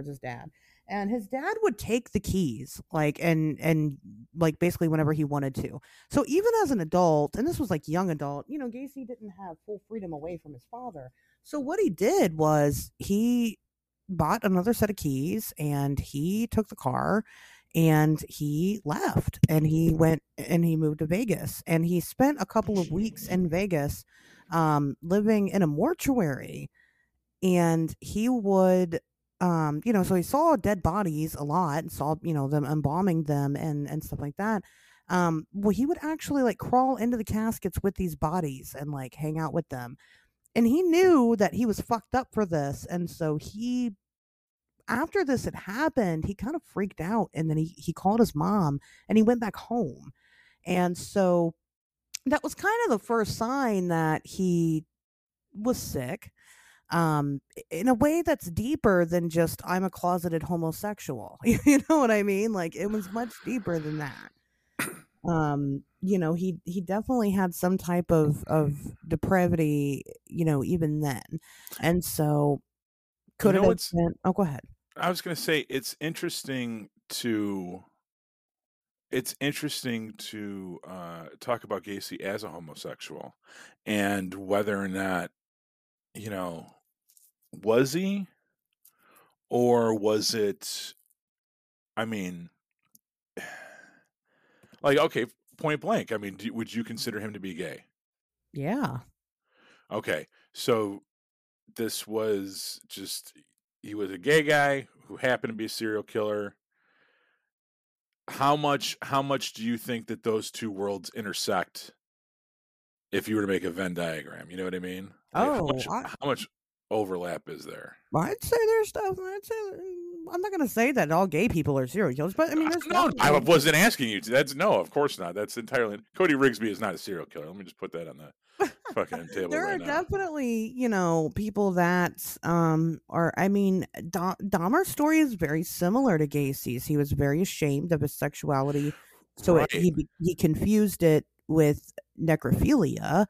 his dad. And his dad would take the keys, like, and like basically whenever he wanted to. So even as an adult, and this was like young adult, you know, Gacy didn't have full freedom away from his father. So what he did was he bought another set of keys and he took the car. And he left and he went and he moved to Vegas and he spent a couple of weeks in Vegas living in a mortuary. And he would, you know, so he saw dead bodies a lot and saw, you know, them embalming them and stuff like that. Well, he would actually like crawl into the caskets with these bodies and like hang out with them. And he knew that he was fucked up for this. And so he, after this had happened, he kind of freaked out and then he called his mom and he went back home. And so that was kind of the first sign that he was sick, in a way that's deeper than just, I'm a closeted homosexual. You know what I mean? Like it was much deeper than that. You know, he definitely had some type of depravity, you know, even then. And so could have been, oh, go ahead. I was going to say it's interesting to talk about Gacy as a homosexual and whether or not, you know, was he, or was it, I mean, like, okay, point blank. I mean, would you consider him to be gay? Yeah. Okay. So this was just, he was a gay guy who happened to be a serial killer. How much do you think that those two worlds intersect if you were to make a Venn diagram? You know what I mean? Like, how much overlap is there? I'd say there's stuff. I'm not going to say that all gay people are serial killers, but I mean, there's no. I wasn't asking you to. That's no, of course not. That's entirely. Cody Rigsby is not a serial killer. Let me just put that on the fucking table. There right are now. Definitely, you know, people that are. I mean, Dahmer's story is very similar to Gacy's. He was very ashamed of his sexuality, so right. he confused it with necrophilia.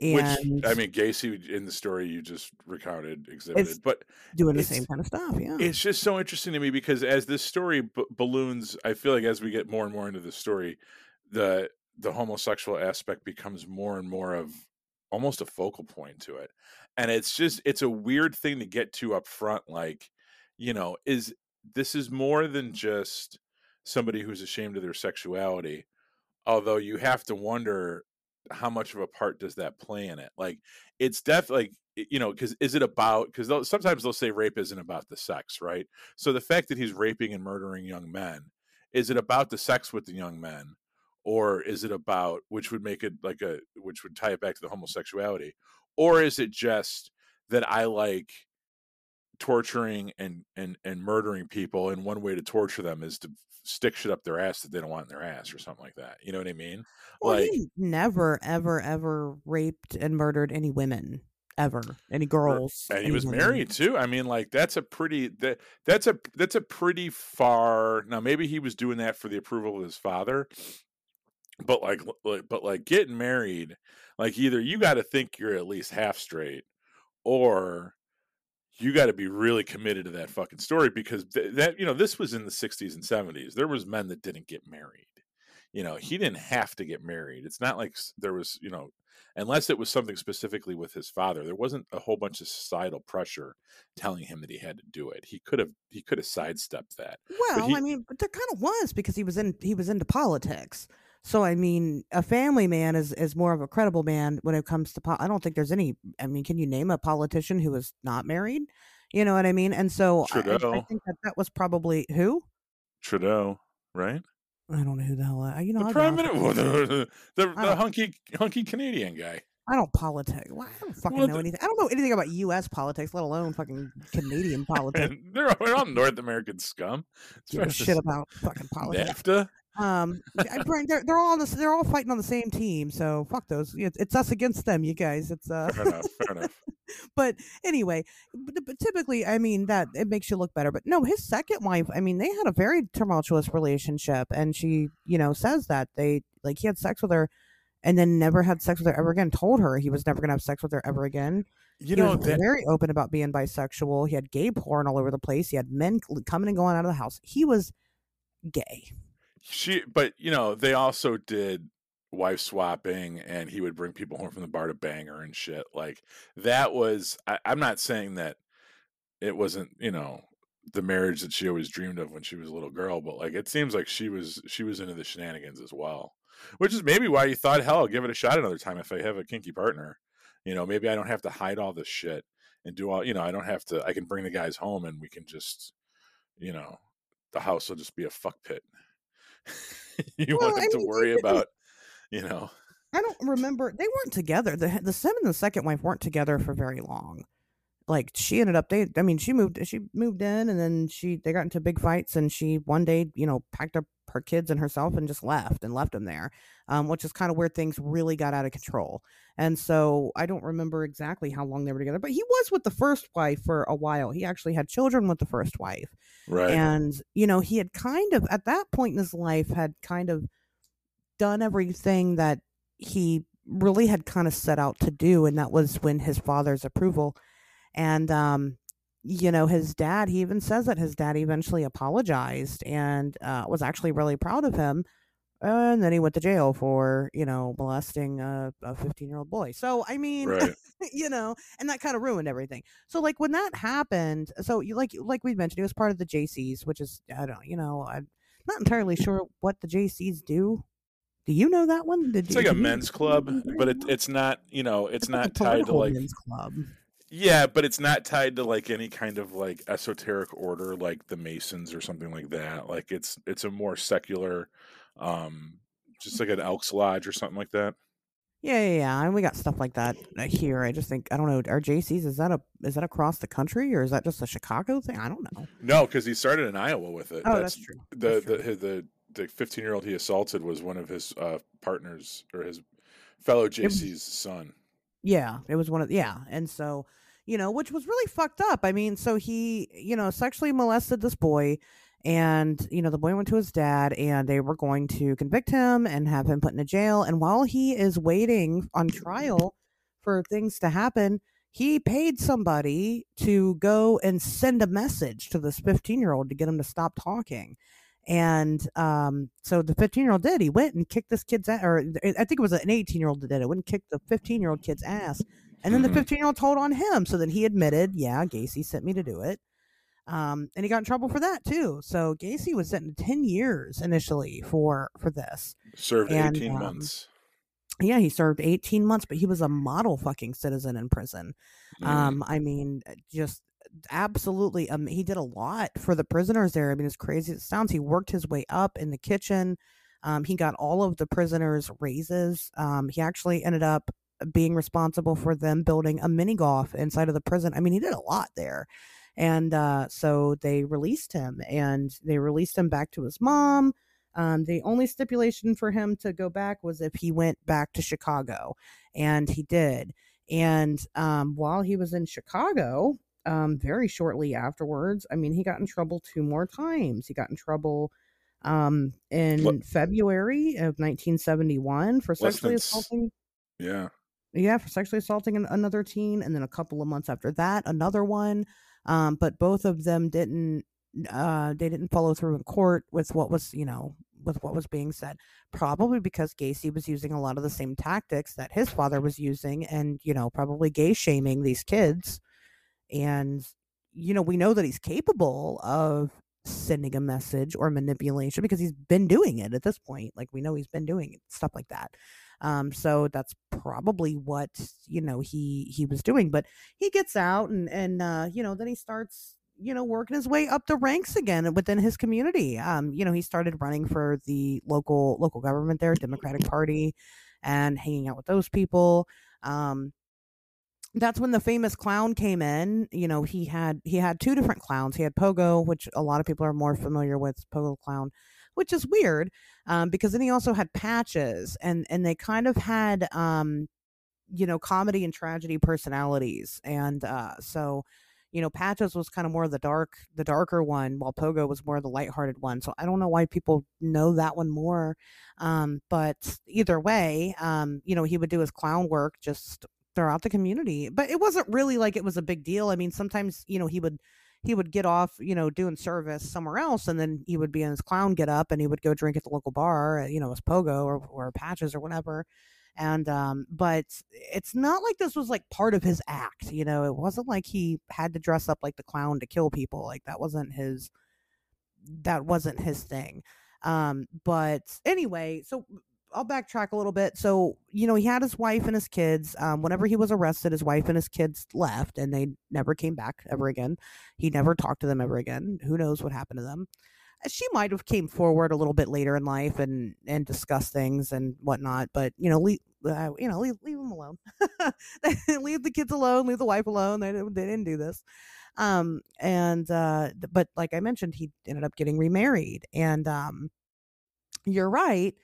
And which, I mean, Gacy in the story you just recounted exhibited, but doing the same kind of stuff. Yeah, it's just so interesting to me because as this story balloons, I feel like as we get more and more into the story, the homosexual aspect becomes more and more of almost a focal point to it, and it's just it's a weird thing to get to up front. Like, you know, this is more than just somebody who's ashamed of their sexuality, although you have to wonder how much of a part does that play in it. Like, it's definitely, like, you know, because is it about, because sometimes they'll say rape isn't about the sex, right? So the fact that he's raping and murdering young men, is it about the sex with the young men? Or is it about, which would make it like a, which would tie it back to the homosexuality? Or is it just that I like torturing and murdering people, and one way to torture them is to stick shit up their ass that they don't want in their ass or something like that? You know what I mean? Well, like, he never, ever, ever raped and murdered any women, ever, any girls. And he was married too. I mean, like, that's a pretty, that's a pretty far. Now, maybe he was doing that for the approval of his father, but like getting married, like, either you got to think you're at least half straight, or you got to be really committed to that fucking story, because that, you know, this was in the 60s and 70s. There was men that didn't get married. You know, he didn't have to get married. It's not like there was, you know, unless it was something specifically with his father, there wasn't a whole bunch of societal pressure telling him that he had to do it. He could have sidestepped that. Well, but there kind of was, because he was into politics. So, I mean, a family man is more of a credible man when it comes to I don't think there's any. I mean, can you name a politician who is not married? You know what I mean? And so I think that was probably who? Trudeau, right? I don't know who the hell. The prime minister, the hunky Canadian guy. I don't politic. Well, I don't fucking know anything. I don't know anything about U.S. politics, let alone fucking Canadian politics. We're all North American scum. Give a shit about fucking politics. NAFTA. They're all fighting on the same team, so fuck those. It's us against them, you guys. It's fair enough. But anyway, but typically, I mean, that it makes you look better. But no, his second wife, I mean, they had a very tumultuous relationship, and she, you know, says that he had sex with her and then never had sex with her ever again. Told her he was never gonna have sex with her ever again. He was very open about being bisexual. He had gay porn all over the place. He had men coming and going out of the house. He was gay. They also did wife swapping, and he would bring people home from the bar to bang her and shit. Like, that was, I'm not saying that it wasn't, you know, the marriage that she always dreamed of when she was a little girl, but like, it seems like she was into the shenanigans as well, which is maybe why you thought, hell, I'll give it a shot another time. If I have a kinky partner, you know, maybe I don't have to hide all this shit and do all, you know, I can bring the guys home, and we can just, you know, the house will just be a fuck pit. You don't have to worry about. I don't remember. They weren't together. The son and the second wife weren't together for very long. Like, she ended up, she moved in, and then they got into big fights, and she one day, you know, packed up her kids and herself and just left them there, which is kind of where things really got out of control. And so I don't remember exactly how long they were together, but he was with the first wife for a while. He actually had children with the first wife. Right. And, you know, he had kind of, at that point in his life, had kind of done everything that he really had kind of set out to do. And that was when his father's approval. And, you know, his dad, he even says that his dad eventually apologized and was actually really proud of him. And then he went to jail for, you know, molesting a 15-year-old boy. So, I mean, right. You know, and that kind of ruined everything. So, like, when that happened, so you like we mentioned, he was part of the JCs, which is, I'm not entirely sure what the JCs do. Do you know that one? It's like a men's club, but it's not, you know, it's not tied to like men's club. Yeah, but it's not tied to like any kind of like esoteric order like the Masons or something like that. Like it's a more secular, just like an Elks Lodge or something like that. Yeah, and we got stuff like that here. I just think, I don't know, our JCs, is that across the country, or is that just a Chicago thing? I don't know. No, because he started in Iowa with it. Oh, that's true. The 15-year-old he assaulted was one of his partners, or his fellow JC's son. Yeah, it was one of, yeah. And so, you know, which was really fucked up. I mean, so he, you know, sexually molested this boy, and, you know, the boy went to his dad, and they were going to convict him and have him put in a jail. And while he is waiting on trial for things to happen, he paid somebody to go and send a message to this 15-year-old to get him to stop talking. And so the 15-year-old did. He went and kicked this kid's ass, or I think it was an 18-year-old that did it. Went and kicked the 15-year-old kid's ass, and then the 15-year-old told on him. So then he admitted, yeah, Gacy sent me to do it, and he got in trouble for that too. So Gacy was sentenced to 10 years initially for this. Served 18 months. Yeah, he served 18 months, but he was a model fucking citizen in prison. I mean, just absolutely. He did a lot for the prisoners there. I mean, as crazy as it sounds, he worked his way up in the kitchen. He got all of the prisoners raises. He actually ended up being responsible for them building a mini golf inside of the prison. I mean, he did a lot there. And so they released him, and they released him back to his mom. The only stipulation for him to go back was if he went back to Chicago, and he did. And while he was in Chicago, very shortly afterwards, I mean, he got in trouble 2 more times. He got in trouble in February of 1971 for sexually assaulting. Yeah, for sexually assaulting another teen. And then a couple of months after that, another one. But both of them didn't. They didn't follow through in court with what was, you know, with what was being said, probably because Gacy was using a lot of the same tactics that his father was using, and, you know, probably gay shaming these kids. And, you know, we know that he's capable of sending a message or manipulation because he's been doing it at this point. Like, we know he's been doing stuff like that. So that's probably what, you know, he was doing. But he gets out, and you know, then he starts, you know, working his way up the ranks again within his community. You know, he started running for the local government there, Democratic Party, and hanging out with those people. That's when the famous clown came in. You know, he had 2 different clowns. He had Pogo, which a lot of people are more familiar with, Pogo clown, which is weird, because then he also had Patches, and they kind of had, you know, comedy and tragedy personalities. And so, you know, Patches was kind of more of the darker one, while Pogo was more of the lighthearted one. So I don't know why people know that one more. But either way, you know, he would do his clown work just throughout the community. But it wasn't really like it was a big deal. I mean, sometimes, you know, he would get off, you know, doing service somewhere else, and then he would be in his clown get up, and he would go drink at the local bar, you know, as Pogo or Patches or whatever. And but it's not like this was like part of his act, you know. It wasn't like he had to dress up like the clown to kill people. Like, that wasn't his thing. But anyway, so I'll backtrack a little bit. So, you know, he had his wife and his kids. Whenever he was arrested, his wife and his kids left, and they never came back ever again. He never talked to them ever again. Who knows what happened to them? She might have came forward a little bit later in life and discussed things and whatnot, but, you know, leave them alone. Leave the kids alone, leave the wife alone. They didn't do this. But like I mentioned, he ended up getting remarried. And you're right,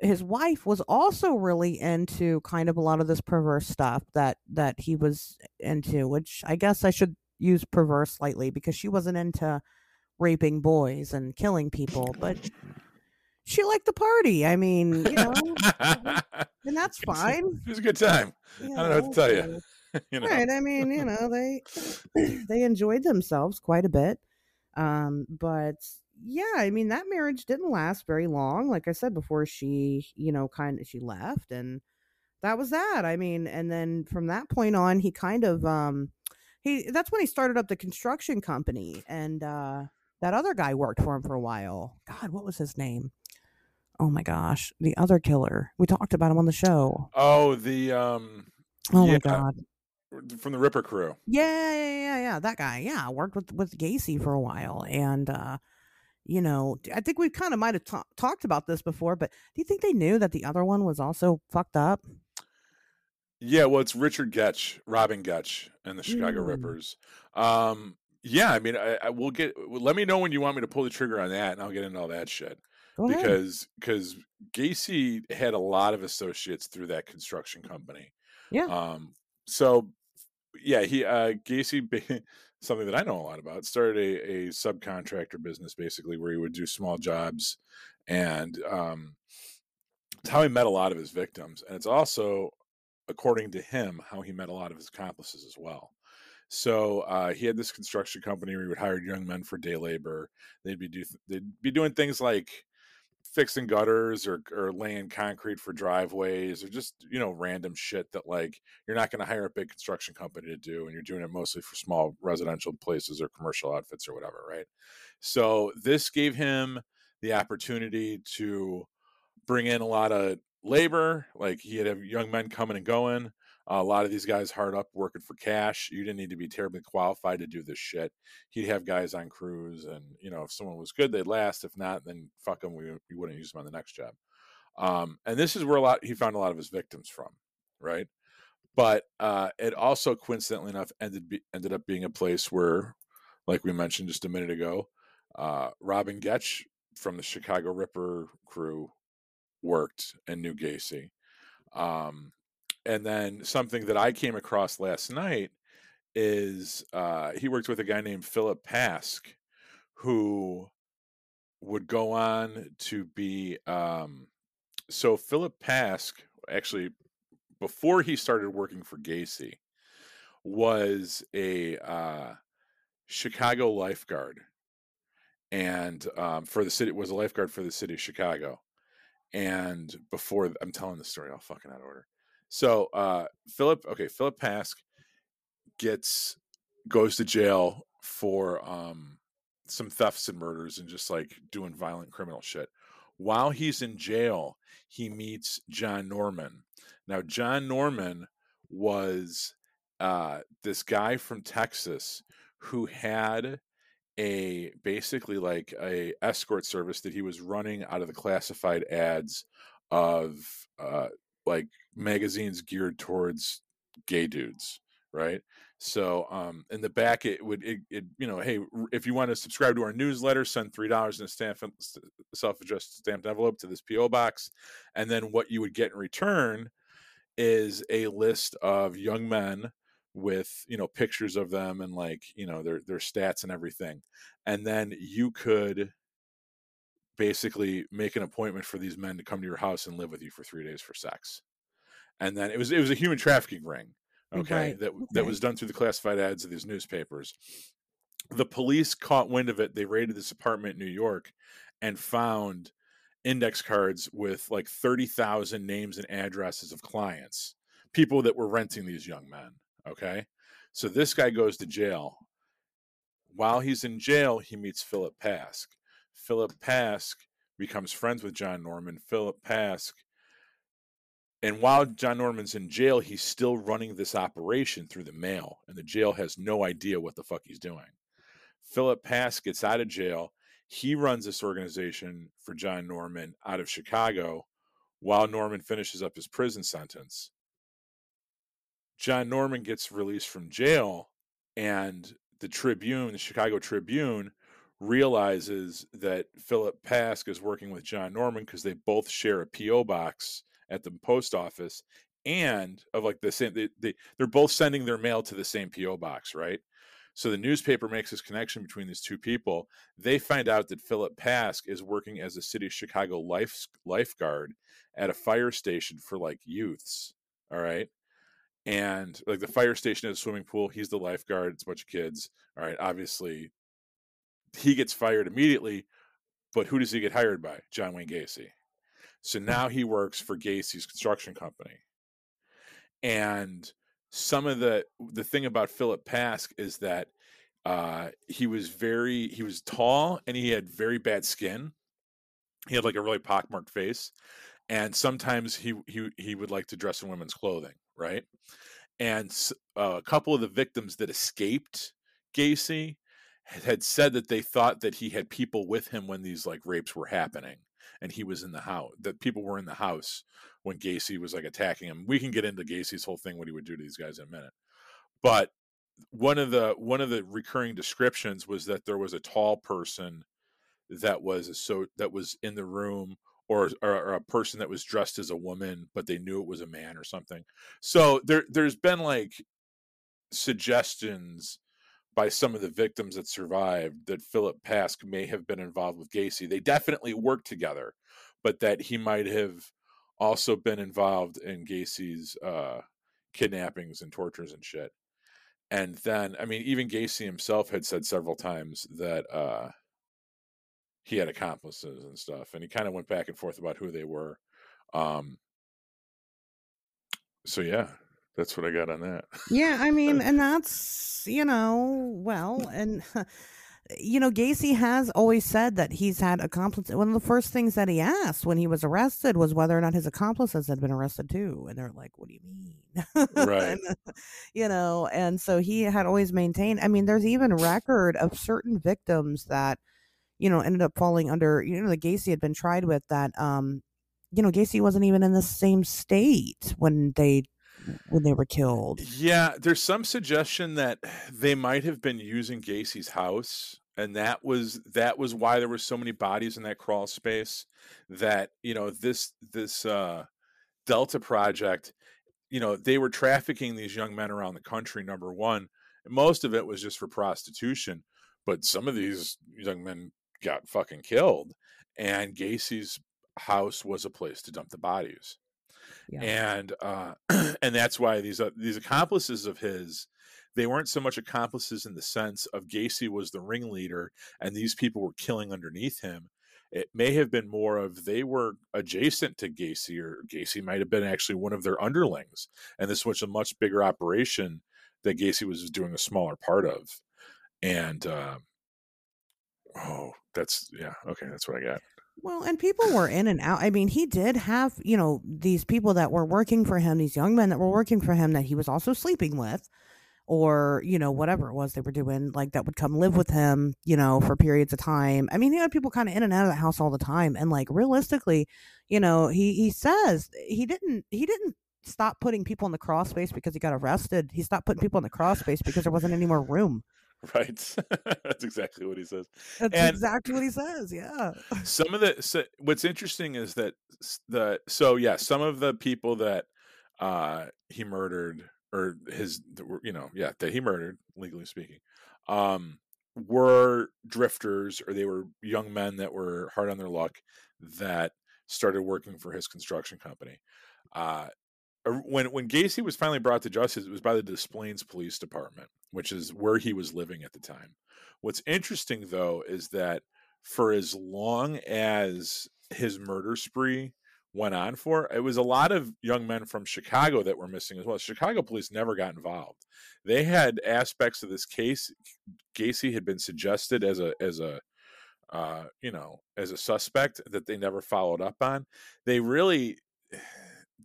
his wife was also really into kind of a lot of this perverse stuff that he was into, which I guess I should use perverse lightly, because she wasn't into raping boys and killing people, but she liked the party. I mean, you know, and that's fine. It was a good time. Yeah, I don't know what to tell you. You know? Right. I mean, you know, they enjoyed themselves quite a bit. But yeah, I mean, that marriage didn't last very long. Like I said before, she left, and that was that. I mean, and then from that point on, he kind of, that's when he started up the construction company, and, that other guy worked for him for a while. God, what was his name? Oh my gosh, the other killer. We talked about him on the show. Oh, my God, from the Ripper Crew. Yeah. That guy. Yeah, worked with Gacy for a while, and you know, I think we kind of might have talked about this before. But do you think they knew that the other one was also fucked up? Yeah, well, it's Richard Getch, Robin Getch, and the Chicago Rippers. Yeah, I mean, I will get. Let me know when you want me to pull the trigger on that, and I'll get into all that shit. Go because Gacy had a lot of associates through that construction company. Yeah. So, yeah, he Gacy, something that I know a lot about, started a subcontractor business, basically, where he would do small jobs, and it's how he met a lot of his victims, and it's also, according to him, how he met a lot of his accomplices as well. So he had this construction company where he would hire young men for day labor. They'd be doing things like fixing gutters or laying concrete for driveways, or just, you know, random shit that, like, you're not going to hire a big construction company to do, and you're doing it mostly for small residential places or commercial outfits or whatever, right? So this gave him the opportunity to bring in a lot of labor. Like, he had young men coming and going. A lot of these guys hard up working for cash. You didn't need to be terribly qualified to do this shit. He'd have guys on crews, and, you know, if someone was good, they'd last. If not, then fuck them. We wouldn't use them on the next job. And this is where he found a lot of his victims from, right? But it also, coincidentally enough, ended up being a place where, like we mentioned just a minute ago, Robin Getch from the Chicago Ripper Crew worked and knew Gacy. And then something that I came across last night is he worked with a guy named Philip Paske, who would go on to be so Philip Paske, actually, before he started working for Gacy, was a Chicago lifeguard, and for the city, was a lifeguard for the city of Chicago. And before, I'm telling the story all fucking out of order. So Philip Paske goes to jail for some thefts and murders and just like doing violent criminal shit. While he's in jail, he meets John Norman. Now, John Norman was this guy from Texas who had basically like a escort service that he was running out of the classified ads of like magazines geared towards gay dudes, right? So in the back it would, you know, hey, if you want to subscribe to our newsletter, send $3 in a self-addressed stamped envelope to this PO box, and then what you would get in return is a list of young men with, you know, pictures of them and, like, you know, their stats and everything. And then you could basically make an appointment for these men to come to your house and live with you for 3 days for sex. And then it was a human trafficking ring. Okay. That was done through the classified ads of these newspapers. The police caught wind of it. They raided this apartment in New York and found index cards with like 30,000 names and addresses of clients, people that were renting these young men. Okay. So this guy goes to jail. While he's in jail, he meets Philip Paske. Philip Paske becomes friends with John Norman. Philip Paske, and while John Norman's in jail, he's still running this operation through the mail, and the jail has no idea what the fuck he's doing. Philip Paske gets out of jail. He runs this organization for John Norman out of Chicago while Norman finishes up his prison sentence. John Norman gets released from jail, and the Chicago Tribune, realizes that Philip Paske is working with John Norman because they both share a P.O. box at the post office, and of like the same, they're both sending their mail to the same P.O. box, right? So the newspaper makes this connection between these two people. They find out that Philip Paske is working as a city of Chicago lifeguard at a fire station for like youths, all right? And like the fire station has a swimming pool. He's the lifeguard. It's a bunch of kids, all right? Obviously, he gets fired immediately, but who does he get hired by? John Wayne Gacy. So now he works for Gacy's construction company. And some of the thing about Philip Paske is that he was tall, and he had very bad skin. He had like a really pockmarked face, and sometimes he would like to dress in women's clothing, right? And a couple of the victims that escaped Gacy had said that they thought that he had people with him when these like rapes were happening, and he was in the house, that people were in the house when Gacy was like attacking him. We can get into Gacy's whole thing, what he would do to these guys in a minute. But one of the recurring descriptions was that there was a tall person that was in the room, or a person that was dressed as a woman, but they knew it was a man or something. So there's been like suggestions by some of the victims that survived that Philip Paske may have been involved with Gacy. They definitely worked together, but that he might have also been involved in Gacy's kidnappings and tortures and shit. And then, I mean, even Gacy himself had said several times that he had accomplices and stuff, and he kind of went back and forth about who they were. So yeah. That's what I got on that. Yeah, I mean, and that's, you know, well, and you know, Gacy has always said that he's had accomplices. One of the first things that he asked when he was arrested was whether or not his accomplices had been arrested too. And they're like, what do you mean? Right. And, you know, and so he had always maintained, I mean, there's even record of certain victims that, you know, ended up falling under, you know, that Gacy had been tried with that, you know, Gacy wasn't even in the same state when they were killed. Yeah, there's some suggestion that they might have been using Gacy's house, and that was why there were so many bodies in that crawl space. That, you know, this Delta Project, you know, they were trafficking these young men around the country, number one. Most of it was just for prostitution, but some of these young men got fucking killed, and Gacy's house was a place to dump the bodies. Yeah. And that's why these accomplices of his, they weren't so much accomplices in the sense of Gacy was the ringleader and these people were killing underneath him. It may have been more of they were adjacent to Gacy, or Gacy might have been actually one of their underlings, and this was a much bigger operation that Gacy was doing a smaller part of. And that's what I got. Well, and people were in and out. I mean, he did have, you know, these people that were working for him, these young men that were working for him that he was also sleeping with, or, you know, whatever it was they were doing, like that would come live with him, you know, for periods of time. I mean, he had people kind of in and out of the house all the time. And like, realistically, you know, he says he didn't stop putting people in the crawl space because he got arrested. He stopped putting people in the crawl space because there wasn't any more room. Right. That's exactly what he says. Yeah. What's interesting is that some of the people that he murdered, or that he murdered, legally speaking, were drifters, or they were young men that were hard on their luck that started working for his construction company. When Gacy was finally brought to justice, it was by the Des Plaines Police Department, which is where he was living at the time. What's interesting, though, is that for as long as his murder spree went on for, it was a lot of young men from Chicago that were missing as well. Chicago police never got involved. They had aspects of this case. Gacy had been suggested as a suspect that they never followed up on. They really...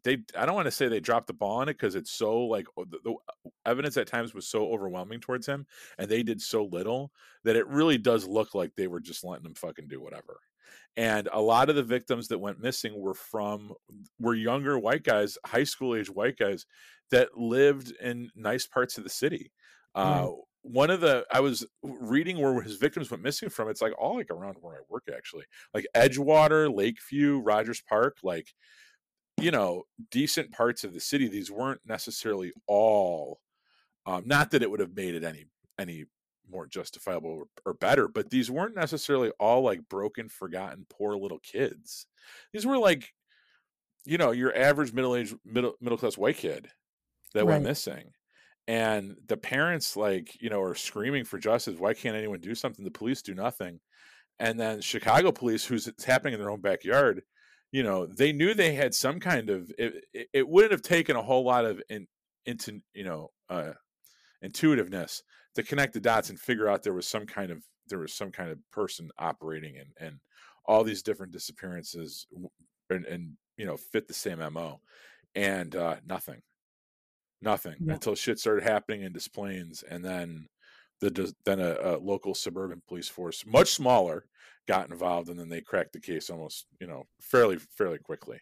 I don't want to say they dropped the ball on it, because it's so like the evidence at times was so overwhelming towards him, and they did so little that it really does look like they were just letting him fucking do whatever. And a lot of the victims that went missing were younger white guys, high school age white guys that lived in nice parts of the city. Mm-hmm. I was reading where his victims went missing from. It's like all like around where I work, actually, like Edgewater, Lakeview, Rogers Park, like, you know, decent parts of the city. These weren't necessarily all, not that it would have made it any more justifiable or better, but these weren't necessarily all like broken, forgotten, poor little kids. These were like, you know, your average middle-aged, middle-class white kid that went missing. And the parents, like, you know, are screaming for justice. Why can't anyone do something? The police do nothing. And then Chicago police, it's happening in their own backyard, you know, they knew they had some kind of, it wouldn't have taken a whole lot of intuitiveness to connect the dots and figure out there was some kind of person operating and all these different disappearances and you know, fit the same MO, and nothing yeah. Until shit started happening in Des Plaines, and then a local suburban police force, much smaller, got involved, and then they cracked the case almost, you know, fairly quickly.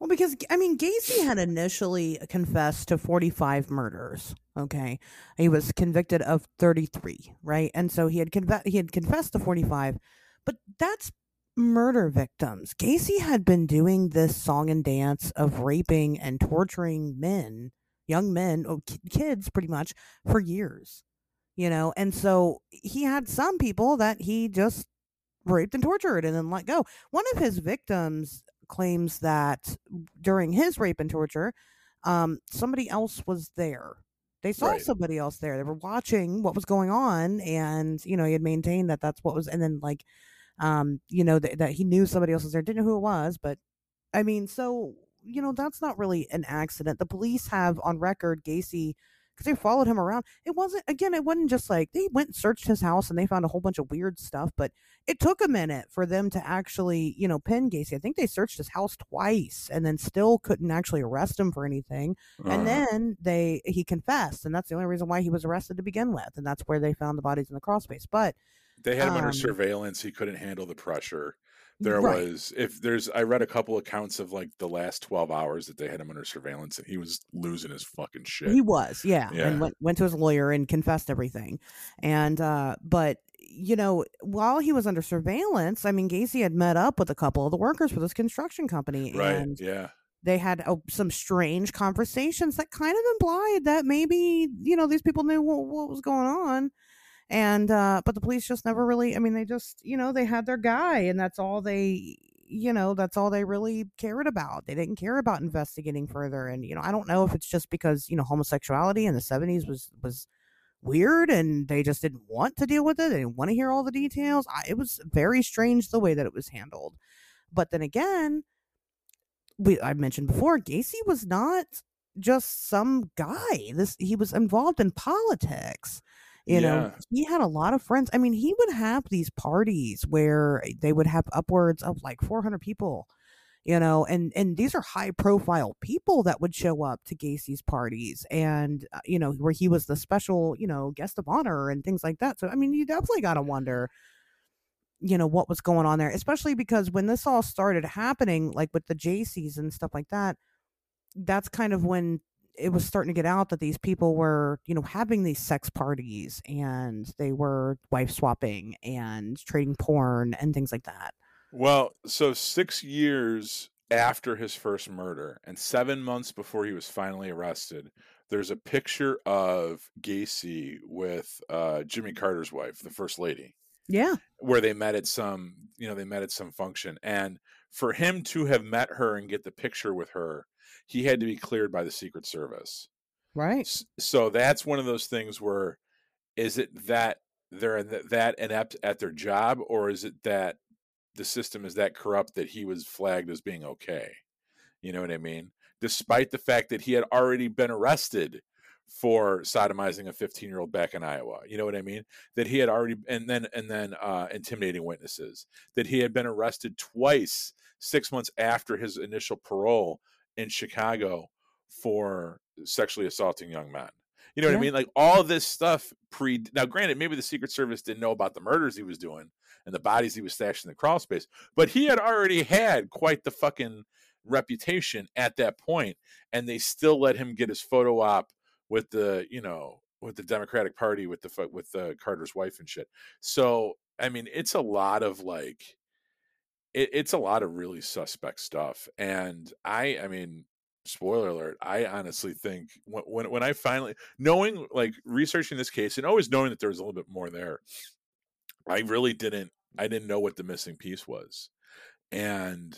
Well, because, I mean, Gacy had initially confessed to 45 murders, okay? He was convicted of 33, right? And so he had confessed to 45, but that's murder victims. Gacy had been doing this song and dance of raping and torturing men, young men, kids pretty much, for years. You know, and so he had some people that he just raped and tortured and then let go. One of his victims claims that during his rape and torture, somebody else was there. They saw somebody else there. They were watching what was going on, and, you know, he had maintained that that's what was, and then, like, you know, that he knew somebody else was there. Didn't know who it was, but, I mean, so, you know, that's not really an accident. The police have on record Gacy because they followed him around. It wasn't just like they went and searched his house and they found a whole bunch of weird stuff, but it took a minute for them to actually, you know, pin Gacy. I think they searched his house twice and then still couldn't actually arrest him for anything. And then he confessed, and that's the only reason why he was arrested to begin with. And that's where they found the bodies in the crawl space. But they had him under surveillance. He couldn't handle the pressure. There right. was, if there's, I read a couple accounts of like the last 12 hours that they had him under surveillance, and he was losing his fucking shit. He was, yeah. And went to his lawyer and confessed everything. And, but you know, while he was under surveillance, I mean, Gacy had met up with a couple of the workers for this construction company. Right. And yeah. They had some strange conversations that kind of implied that maybe, you know, these people knew what was going on. And, but the police just never really, I mean, they just, you know, they had their guy, and that's all they, you know, that's all they really cared about. They didn't care about investigating further. And, you know, I don't know if it's just because, you know, homosexuality in the 70s was weird, and they just didn't want to deal with it. They didn't want to hear all the details. It was very strange the way that it was handled. But then again, I mentioned before, Gacy was not just some guy. He was involved in politics. You know, he had a lot of friends. I mean, he would have these parties where they would have upwards of like 400 people, you know, and these are high profile people that would show up to Gacy's parties, and, you know, where he was the special, you know, guest of honor and things like that. So, I mean, you definitely got to wonder, you know, what was going on there, especially because when this all started happening, like with the JCs and stuff like that, that's kind of when it was starting to get out that these people were, you know, having these sex parties, and they were wife swapping and trading porn and things like that. Well, so 6 years after his first murder and 7 months before he was finally arrested, there's a picture of Gacy with Jimmy Carter's wife, the first lady. Yeah. Where they met at some, you know, they met at some function. And for him to have met her and get the picture with her, he had to be cleared by the Secret Service. Right. So that's one of those things where, is it that they're that inept at their job, or is it that the system is that corrupt that he was flagged as being okay? You know what I mean? Despite the fact that he had already been arrested for sodomizing a 15-year-old back in Iowa. You know what I mean? That he had already, and then intimidating witnesses, that he had been arrested twice 6 months after his initial parole in Chicago for sexually assaulting young men. You know what I mean? Like all this stuff now granted, maybe the Secret Service didn't know about the murders he was doing and the bodies he was stashing in the crawl space, but he had already had quite the fucking reputation at that point, and they still let him get his photo op with the, you know, with the Democratic Party, with Carter's wife and shit. So, I mean, it's a lot of like, it's a lot of really suspect stuff. And I mean, spoiler alert, I honestly think when I finally knowing, like researching this case and always knowing that there was a little bit more there, I really didn't know what the missing piece was. And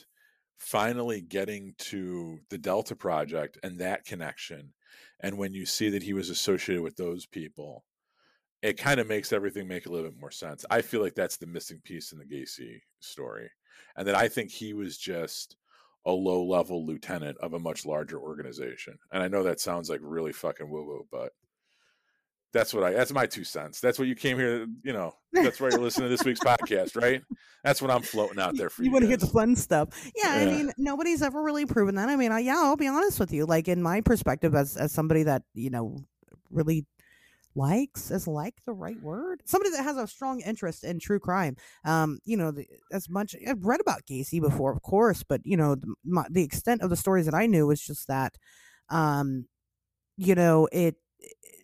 finally getting to the Delta Project and that connection, and when you see that he was associated with those people, it kind of makes everything make a little bit more sense. I feel like that's the missing piece in the Gacy story. And that I think he was just a low-level lieutenant of a much larger organization. And I know that sounds like really fucking woo-woo, but that's my 2 cents. That's what you came here, you know, that's why you're listening to this week's podcast, right? That's what I'm floating out there for you. You want to hear the fun stuff. Yeah, I mean, nobody's ever really proven that. I mean, I'll be honest with you. Like, in my perspective as somebody that, you know, really likes is like the right word, somebody that has a strong interest in true crime, you know, as much I've read about Gacy before, of course, but you know, the extent of the stories that I knew was just that you know, it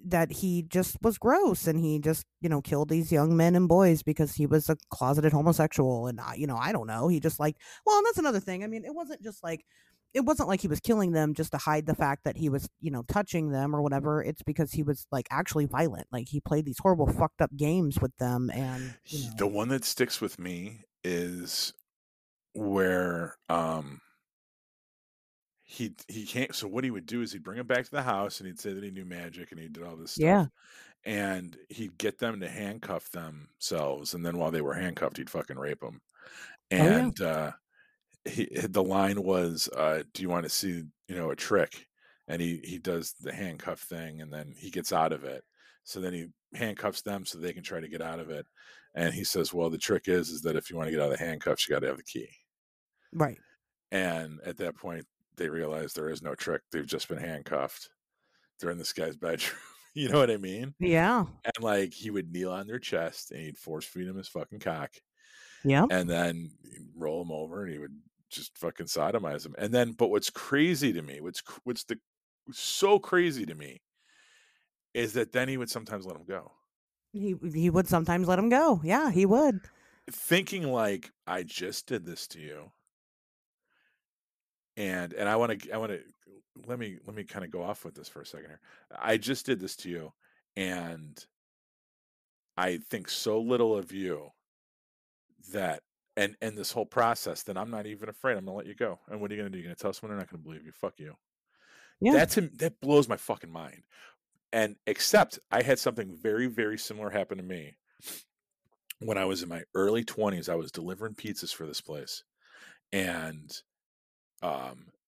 that he just was gross, and he just, you know, killed these young men and boys because he was a closeted homosexual. And you know, I don't know, he just like, well, and that's another thing, I mean, it wasn't like he was killing them just to hide the fact that he was, you know, touching them or whatever. It's because he was like actually violent. Like he played these horrible fucked up games with them. And you know. The one that sticks with me is where he can't. So what he would do is he'd bring them back to the house, and he'd say that he knew magic and he did all this stuff. Yeah. And he'd get them to handcuff themselves. And then while they were handcuffed, he'd fucking rape them. And, the line was, do you want to see, you know, a trick? and he does the handcuff thing, and then he gets out of it. So then he handcuffs them so they can try to get out of it. And he says, well, the trick is that if you want to get out of the handcuffs, you got to have the key. Right. And at that point, they realize there is no trick. They've just been handcuffed. They're in this guy's bedroom. You know what I mean? Yeah. And like, he would kneel on their chest and he'd force feed him his fucking cock. Yeah. And then roll him over and he would just fucking sodomize him. And then, but what's crazy to me, so crazy to me, is that then he would sometimes let him go. He would sometimes let him go. Yeah, he would. Thinking like, I just did this to you. And I want to let me kind of go off with this for a second here. I just did this to you, and I think so little of you that and this whole process that I'm not even afraid. I'm gonna let you go. And what are you gonna do? You're gonna tell someone they're not gonna believe you? Fuck you. Yeah. That blows my fucking mind. And except I had something very, very similar happen to me when I was in my early 20s. I was delivering pizzas for this place, and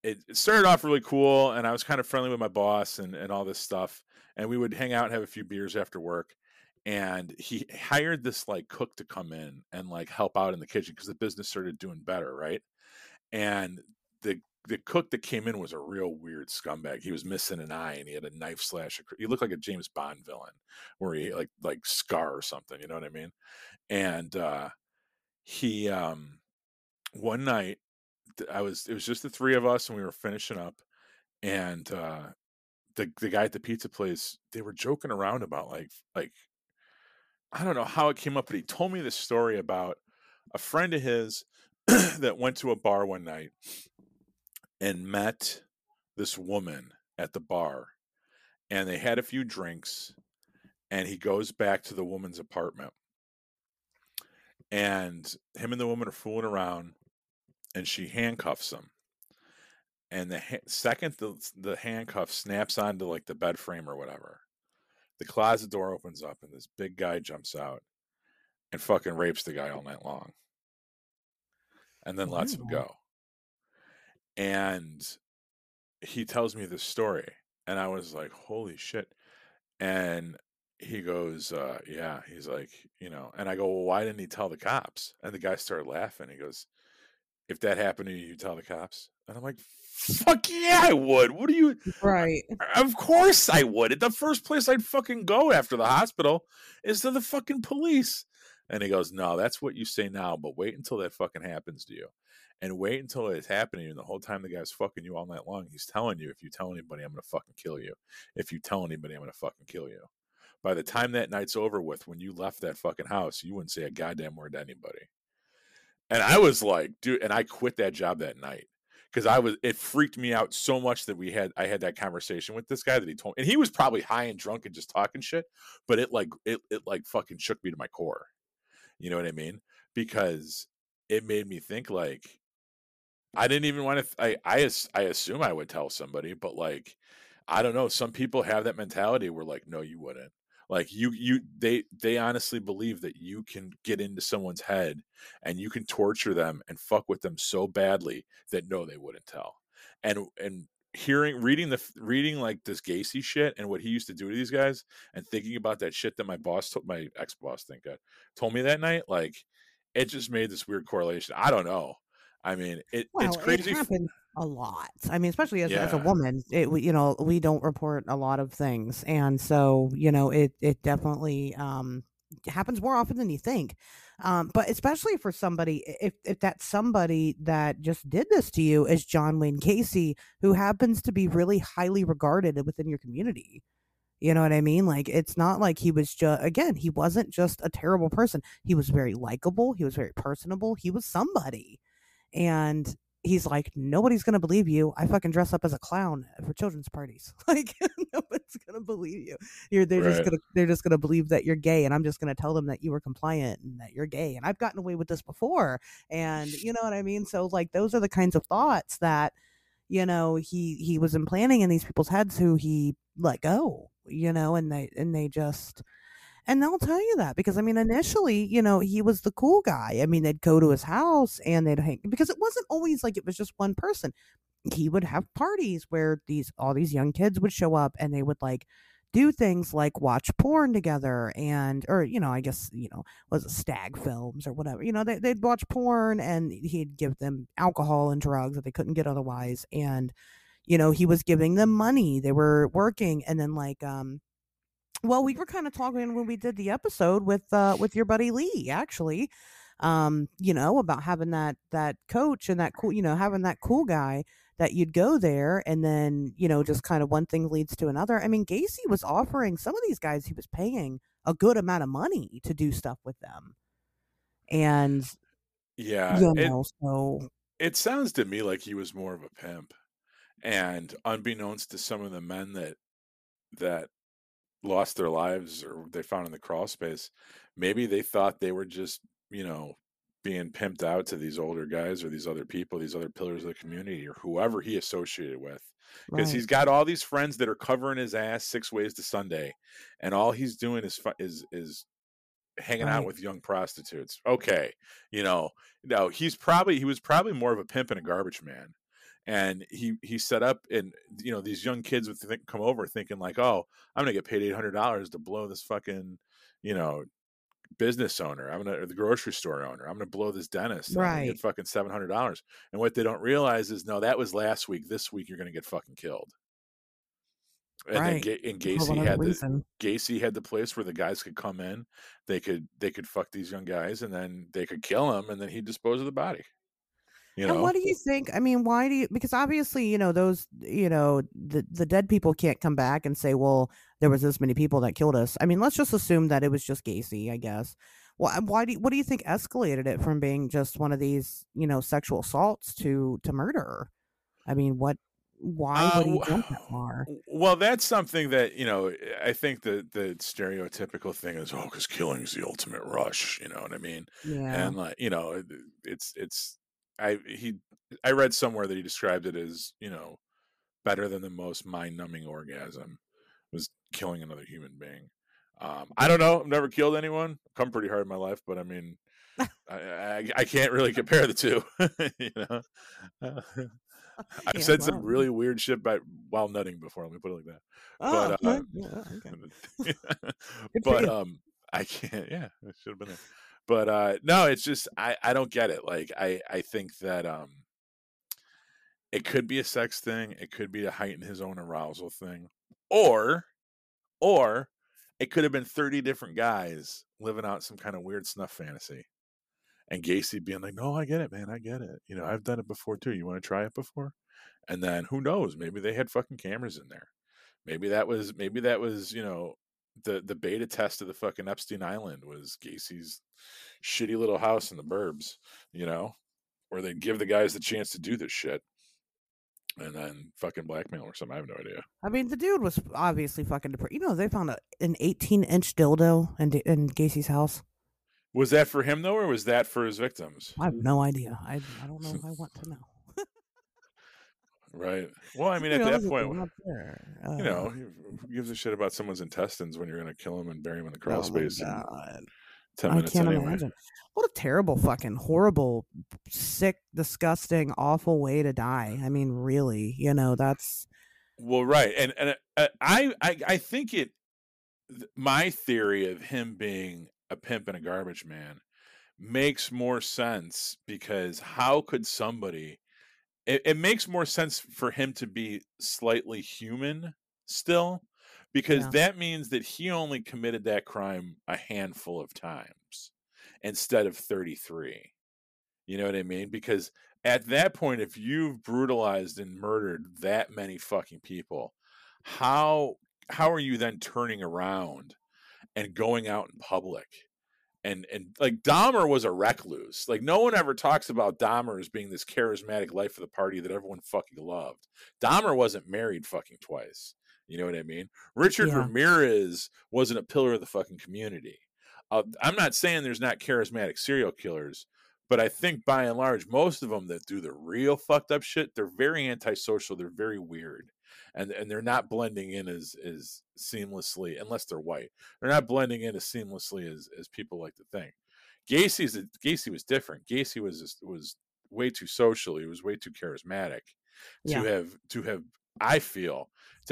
it started off really cool. And I was kind of friendly with my boss and all this stuff. And we would hang out and have a few beers after work. And he hired this like cook to come in and like help out in the kitchen because the business started doing better, right? And the cook that came in was a real weird scumbag. He was missing an eye and he had a knife slash. He looked like a James Bond villain where he like Scar or something. You know what I mean? And he one night it was just the three of us and we were finishing up, and the guy at the pizza place, they were joking around about like I don't know how it came up, but he told me this story about a friend of his that went to a bar one night and met this woman at the bar, and they had a few drinks, and he goes back to the woman's apartment, and him and the woman are fooling around, and she handcuffs him. And the second the handcuff snaps onto like the bed frame or whatever, the closet door opens up and this big guy jumps out and fucking rapes the guy all night long. And then lets him go. And he tells me this story, and I was like, holy shit. And he goes, yeah, he's like, you know, and I go, well, why didn't he tell the cops? And the guy started laughing. He goes, if that happened to you, you tell the cops? And I'm like, fuck yeah, I would. What are you? Right. Of course I would. The first place I'd fucking go after the hospital is to the fucking police. And he goes, no, that's what you say now, but wait until that fucking happens to you. And wait until it's happening. And the whole time the guy's fucking you all night long, he's telling you, if you tell anybody, I'm going to fucking kill you. If you tell anybody, I'm going to fucking kill you. By the time that night's over with, when you left that fucking house, you wouldn't say a goddamn word to anybody. And I was like, dude, and I quit that job that night. Because it freaked me out so much that I had that conversation with this guy that he told me, and he was probably high and drunk and just talking shit, but it fucking shook me to my core. You know what I mean? Because it made me think like, I didn't even want to, I assume I would tell somebody, but like, I don't know. Some people have that mentality where like, no, you wouldn't. Like they honestly believe that you can get into someone's head and you can torture them and fuck with them so badly that no, they wouldn't tell. And reading like this Gacy shit and what he used to do to these guys, and thinking about that shit that my ex-boss, thank God, told me that night, like it just made this weird correlation. I don't know. I mean, it's crazy. It happened a lot. I mean, especially as a woman, we don't report a lot of things. And so, you know, it definitely happens more often than you think. But especially for somebody, if that somebody that just did this to you is John Wayne Gacy, who happens to be really highly regarded within your community. You know what I mean? Like, it's not like he was just, again, he wasn't just a terrible person. He was very likable. He was very personable. He was somebody. And he's like, nobody's going to believe you. I fucking dress up as a clown for children's parties. Like, nobody's going to believe you. They're just going to believe that you're gay. And I'm just going to tell them that you were compliant and that you're gay. And I've gotten away with this before. And you know what I mean? So like, those are the kinds of thoughts that, you know, he was implanting in these people's heads who he let go, you know, and they just... And they'll tell you that because, I mean, initially, you know, he was the cool guy. I mean, they'd go to his house and they'd hang, because it wasn't always like it was just one person. he would have parties where all these young kids would show up, and they would like do things like watch porn together, and or I guess was it stag films or whatever, they'd watch porn, and he'd give them alcohol and drugs that they couldn't get otherwise, and he was giving them money, they were working. And then well, we were kind of talking when we did the episode with your buddy Lee, actually, about having that coach and that cool, having that cool guy that you'd go there, and then, just kind of one thing leads to another. I mean, Gacy was offering some of these guys, he was paying a good amount of money to do stuff with them. And yeah, it sounds to me like he was more of a pimp, and unbeknownst to some of the men that lost their lives or they found in the crawl space, maybe they thought they were just, being pimped out to these older guys or these other people, these other pillars of the community, or whoever he associated with. Because Right. He's got all these friends that are covering his ass 6 ways to Sunday, and all he's doing is hanging out with young prostitutes. Okay. No, he was probably more of a pimp and a garbage man. And he set up, and these young kids would come over thinking like, oh, I'm gonna get paid $800 to blow this fucking business owner, or the grocery store owner, I'm gonna blow this dentist, right? I'm gonna get fucking $700. And what they don't realize is, no, that was last week. This week you're gonna get fucking killed. And right. And Gacy had the place where the guys could come in, they could fuck these young guys, and then they could kill them, and then he'd dispose of the body. And what do you think? I mean, because obviously, those, the dead people can't come back and say, well, there was this many people that killed us. I mean, let's just assume that it was just Gacy, I guess. Well, what do you think escalated it from being just one of these, sexual assaults to murder? I mean, why would he jump that far? Well, that's something that, I think the stereotypical thing is, oh, because killing is the ultimate rush. You know what I mean? Yeah. And like, I read somewhere that he described it as, better than the most mind-numbing orgasm was killing another human being. I don't know. I've never killed anyone. I've come pretty hard in my life, but I mean, I can't really compare the two. I've said some really weird shit while nutting before. Let me put it like that. Oh, but okay. But I can't. Yeah, it should have been there. But no, it's just I don't get it. Like I think that it could be a sex thing, it could be to heighten his own arousal thing, or it could have been 30 different guys living out some kind of weird snuff fantasy, and Gacy being like, "No, I get it, man, I get it. I've done it before too. You want to try it before?" And then who knows? Maybe they had fucking cameras in there. Maybe that was the beta test of the fucking Epstein Island was Gacy's shitty little house in the burbs, where they give the guys the chance to do this shit and then fucking blackmail or something. I have no idea. I mean, the dude was obviously fucking depraved. They found an 18-inch dildo in Gacy's house. Was that for him though, or was that for his victims? I have no idea. I don't know if I want to know. Right. Well, I mean, at that point, who gives a shit about someone's intestines when you're going to kill them and bury them in the crawl space? God. 10 minutes anyway. Imagine. What a terrible, fucking, horrible, sick, disgusting, awful way to die. I mean, really, that's. Well, right. And I think my theory of him being a pimp and a garbage man makes more sense, because how could somebody. It makes more sense for him to be slightly human still, because that means that he only committed that crime a handful of times instead of 33. You know what I mean? Because at that point, if you've brutalized and murdered that many fucking people, how are you then turning around and going out in public? And like Dahmer was a recluse. Like no one ever talks about Dahmer as being this charismatic life of the party that everyone fucking loved. Dahmer wasn't married fucking twice. You know what I mean? Richard Ramirez wasn't a pillar of the fucking community. I'm not saying there's not charismatic serial killers, but I think by and large, most of them that do the real fucked up shit, they're very antisocial. They're very weird. And they're not blending in as seamlessly, unless they're white. They're not blending in as seamlessly as people like to think. Gacy was different. Gacy was way too social. He was way too charismatic. to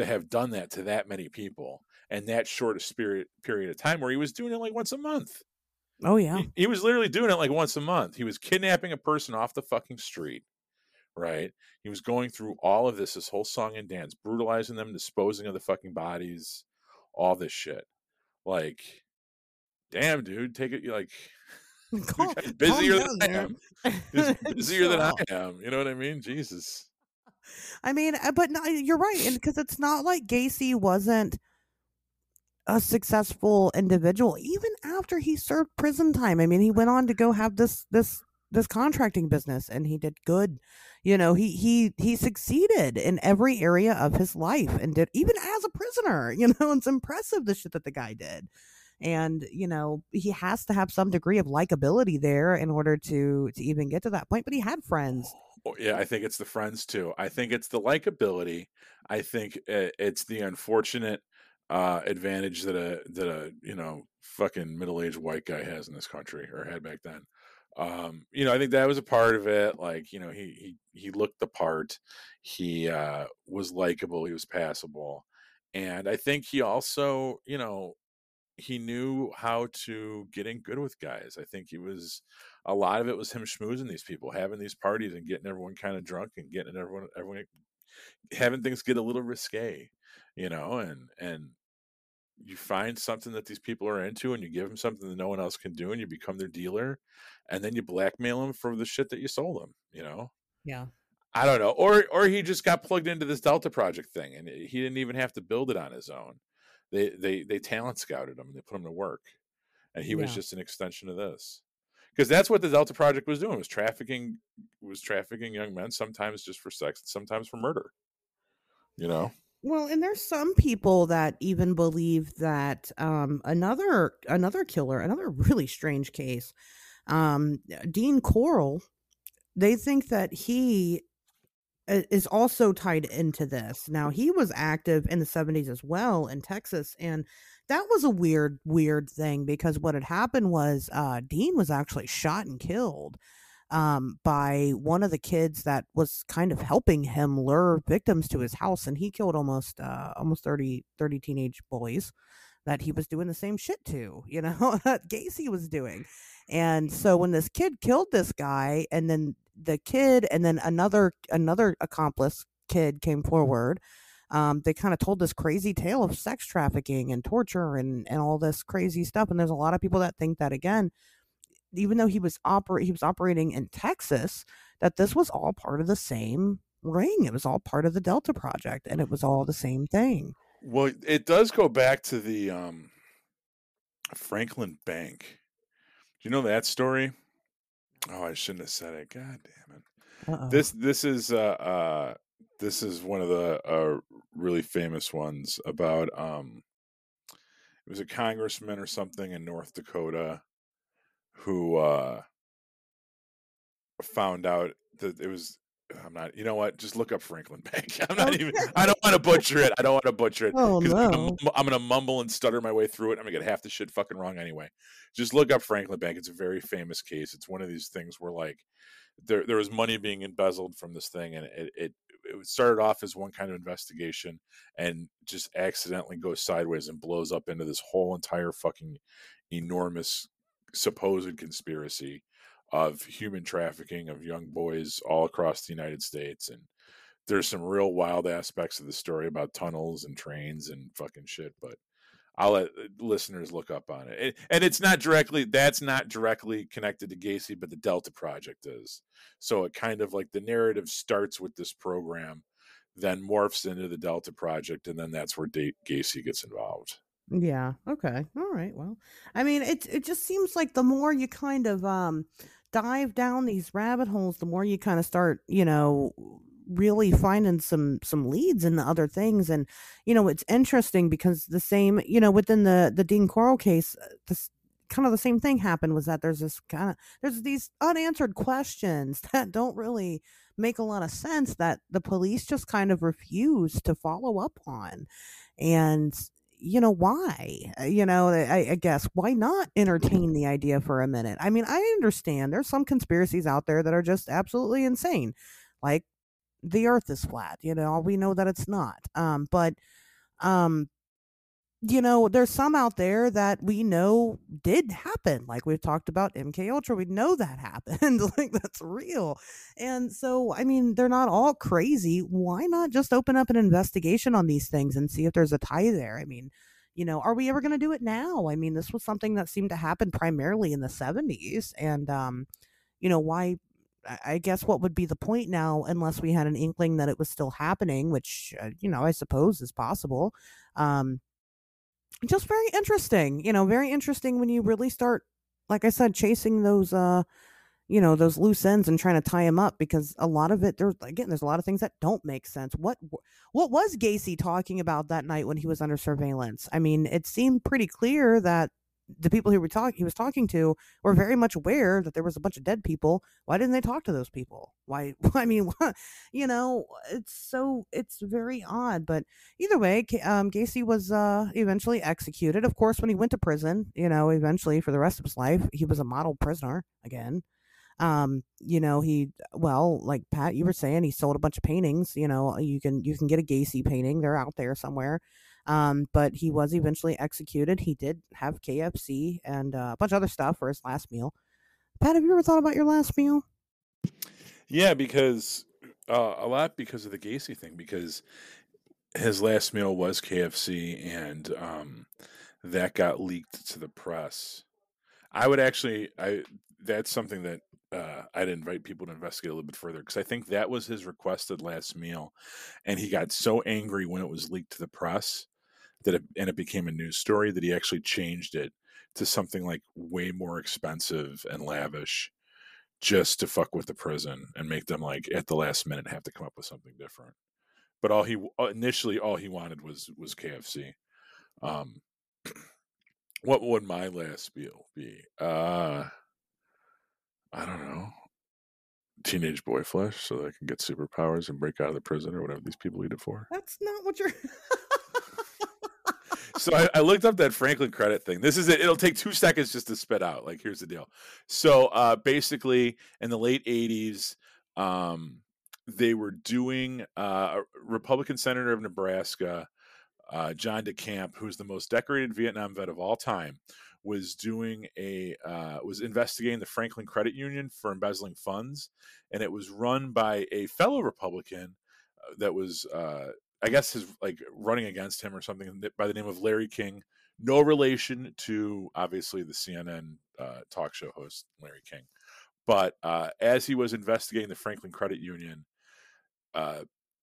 have done that to that many people and that short a period of time, where he was doing it like once a month. Oh yeah. He was literally doing it like once a month. He was kidnapping a person off the fucking street. Right. He was going through all of this whole song and dance, brutalizing them, disposing of the fucking bodies, all this shit. Like, damn, dude, take it. You're like, busier than I am. You know what I mean? Jesus. I mean, but no, you're right. And because it's not like Gacy wasn't a successful individual, even after he served prison time. I mean, he went on to go have this contracting business, and he did good. You know, he succeeded in every area of his life, and did even as a prisoner. You know, it's impressive the shit that the guy did. And, you know, he has to have some degree of likability there in order to even get to that point. But he had friends. Oh, yeah, I think it's the friends, too. I think it's the likability. I think it's the unfortunate advantage that a you know, fucking middle-aged white guy has in this country, or had back then. You know, I think that was a part of it. Like, you know, he looked the part. He was likable. He was passable. And I think he also, you know, he knew how to get in good with guys. I think he was, a lot of it was him schmoozing these people, having these parties and getting everyone kind of drunk, and getting everyone having things get a little risque, you know, and you find something that these people are into, and you give them something that no one else can do, and you become their dealer, and then you blackmail them for the shit that you sold them, you know? Yeah. I don't know. Or he just got plugged into this Delta Project thing, and he didn't even have to build it on his own. They talent scouted him, and they put him to work, and he was just an extension of this, because that's what the Delta Project was doing, was trafficking young men, sometimes just for sex, sometimes for murder, you know. Well, and there's some people that even believe that another killer, another really strange case, Dean Corll, they think that he is also tied into this. Now, he was active in the 70s as well in Texas, and that was a weird thing, because what had happened was Dean was actually shot and killed by one of the kids that was kind of helping him lure victims to his house, and he killed almost 30 teenage boys that he was doing the same shit to, you know, that Gacy was doing. And so when this kid killed this guy, and then the kid and then another accomplice kid came forward, they kind of told this crazy tale of sex trafficking and torture and all this crazy stuff. And there's a lot of people that think that, again, even though he was operating in Texas, that this was all part of the same ring. It was all part of the Delta Project, and it was all the same thing. Well, it does go back to the Franklin Bank. Do you know that story? Oh, I shouldn't have said it. God damn it! Uh-oh. This is one of the really famous ones about it was a congressman or something in North Dakota who found out that it was. I'm not. You know what? Just look up Franklin Bank. I'm not even. I don't want to butcher it. Oh no! I'm gonna mumble and stutter my way through it. I'm gonna get half the shit fucking wrong anyway. Just look up Franklin Bank. It's a very famous case. It's one of these things where, like, there was money being embezzled from this thing, and it started off as one kind of investigation, and just accidentally goes sideways and blows up into this whole entire fucking enormous supposed conspiracy of human trafficking of young boys all across the United States. And there's some real wild aspects of the story about tunnels and trains and fucking shit, but I'll let listeners look up on it. And it's not directly, that's not directly connected to Gacy, but the Delta Project is. So it kind of, like, the narrative starts with this program, then morphs into the Delta Project, and then that's where Gacy gets involved. Yeah. Okay. All right. Well, I mean, it just seems like the more you kind of dive down these rabbit holes, the more you kind of start, you know, really finding some leads in the other things. And, you know, it's interesting because the same, you know, within the Dean Corll case, this kind of the same thing happened, was that there's these unanswered questions that don't really make a lot of sense, that the police just kind of refuse to follow up on. And, you know, why? You know, I guess, why not entertain the idea for a minute? I mean, I understand there's some conspiracies out there that are just absolutely insane, like the earth is flat. You know, we know that it's not. You know, there's some out there that we know did happen. Like we've talked about MK Ultra, we know that happened. Like that's real. And so, I mean, they're not all crazy. Why not just open up an investigation on these things and see if there's a tie there? I mean, you know, are we ever going to do it now? I mean, this was something that seemed to happen primarily in the 70s. And, you know, why? I guess what would be the point now, unless we had an inkling that it was still happening, which, you know, I suppose is possible. Just very interesting, you know, very interesting when you really start, like I said, chasing those, you know, those loose ends and trying to tie them up, because a lot of it, there's a lot of things that don't make sense. What was Gacy talking about that night when he was under surveillance? I mean, it seemed pretty clear that the people he was talking to were very much aware that there was a bunch of dead people. Why didn't they talk to those people? Why? I mean, you know, it's very odd. But either way, Gacy was eventually executed. Of course, when he went to prison, you know, eventually for the rest of his life, he was a model prisoner again. You know, like Pat, you were saying, he sold a bunch of paintings. You know, you can get a Gacy painting. They're out there somewhere. But he was eventually executed. He did have KFC and a bunch of other stuff for his last meal. Pat, have you ever thought about your last meal? Yeah, because of the Gacy thing, because his last meal was KFC, and that got leaked to the press. That's something that I'd invite people to investigate a little bit further, because I think that was his requested last meal, and he got so angry when it was leaked to the press and it became a news story that he actually changed it to something like way more expensive and lavish, just to fuck with the prison and make them, like, at the last minute have to come up with something different. But all he wanted was KFC. What would my last meal be? I don't know, teenage boy flesh, so that I can get superpowers and break out of the prison, or whatever these people eat it for. That's not what you're... So I looked up that Franklin Credit thing. This is it. It'll take 2 seconds just to spit out. Like, here's the deal. So basically, in the late 80s, they were doing a Republican senator of Nebraska, John DeCamp, who's the most decorated Vietnam vet of all time, was investigating the Franklin Credit Union for embezzling funds, and it was run by a fellow Republican that was, I guess, his, like, running against him or something, by the name of Larry King. No relation to, obviously, the CNN talk show host Larry King. But as he was investigating the Franklin Credit Union,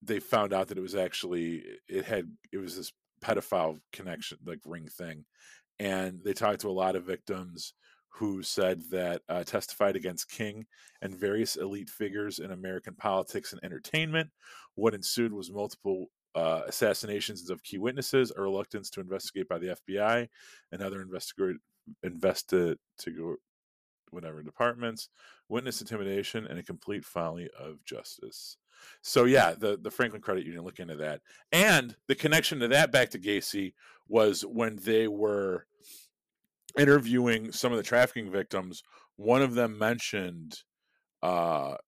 they found out that it was actually it was this pedophile connection, like, ring thing. And they talked to a lot of victims who said that testified against King and various elite figures in American politics and entertainment. What ensued was multiple assassinations of key witnesses, a reluctance to investigate by the FBI and other whatever departments, witness intimidation, and a complete folly of justice. So yeah, the Franklin Credit Union, look into that. And the connection to that back to Gacy was when they were interviewing some of the trafficking victims, one of them mentioned Philip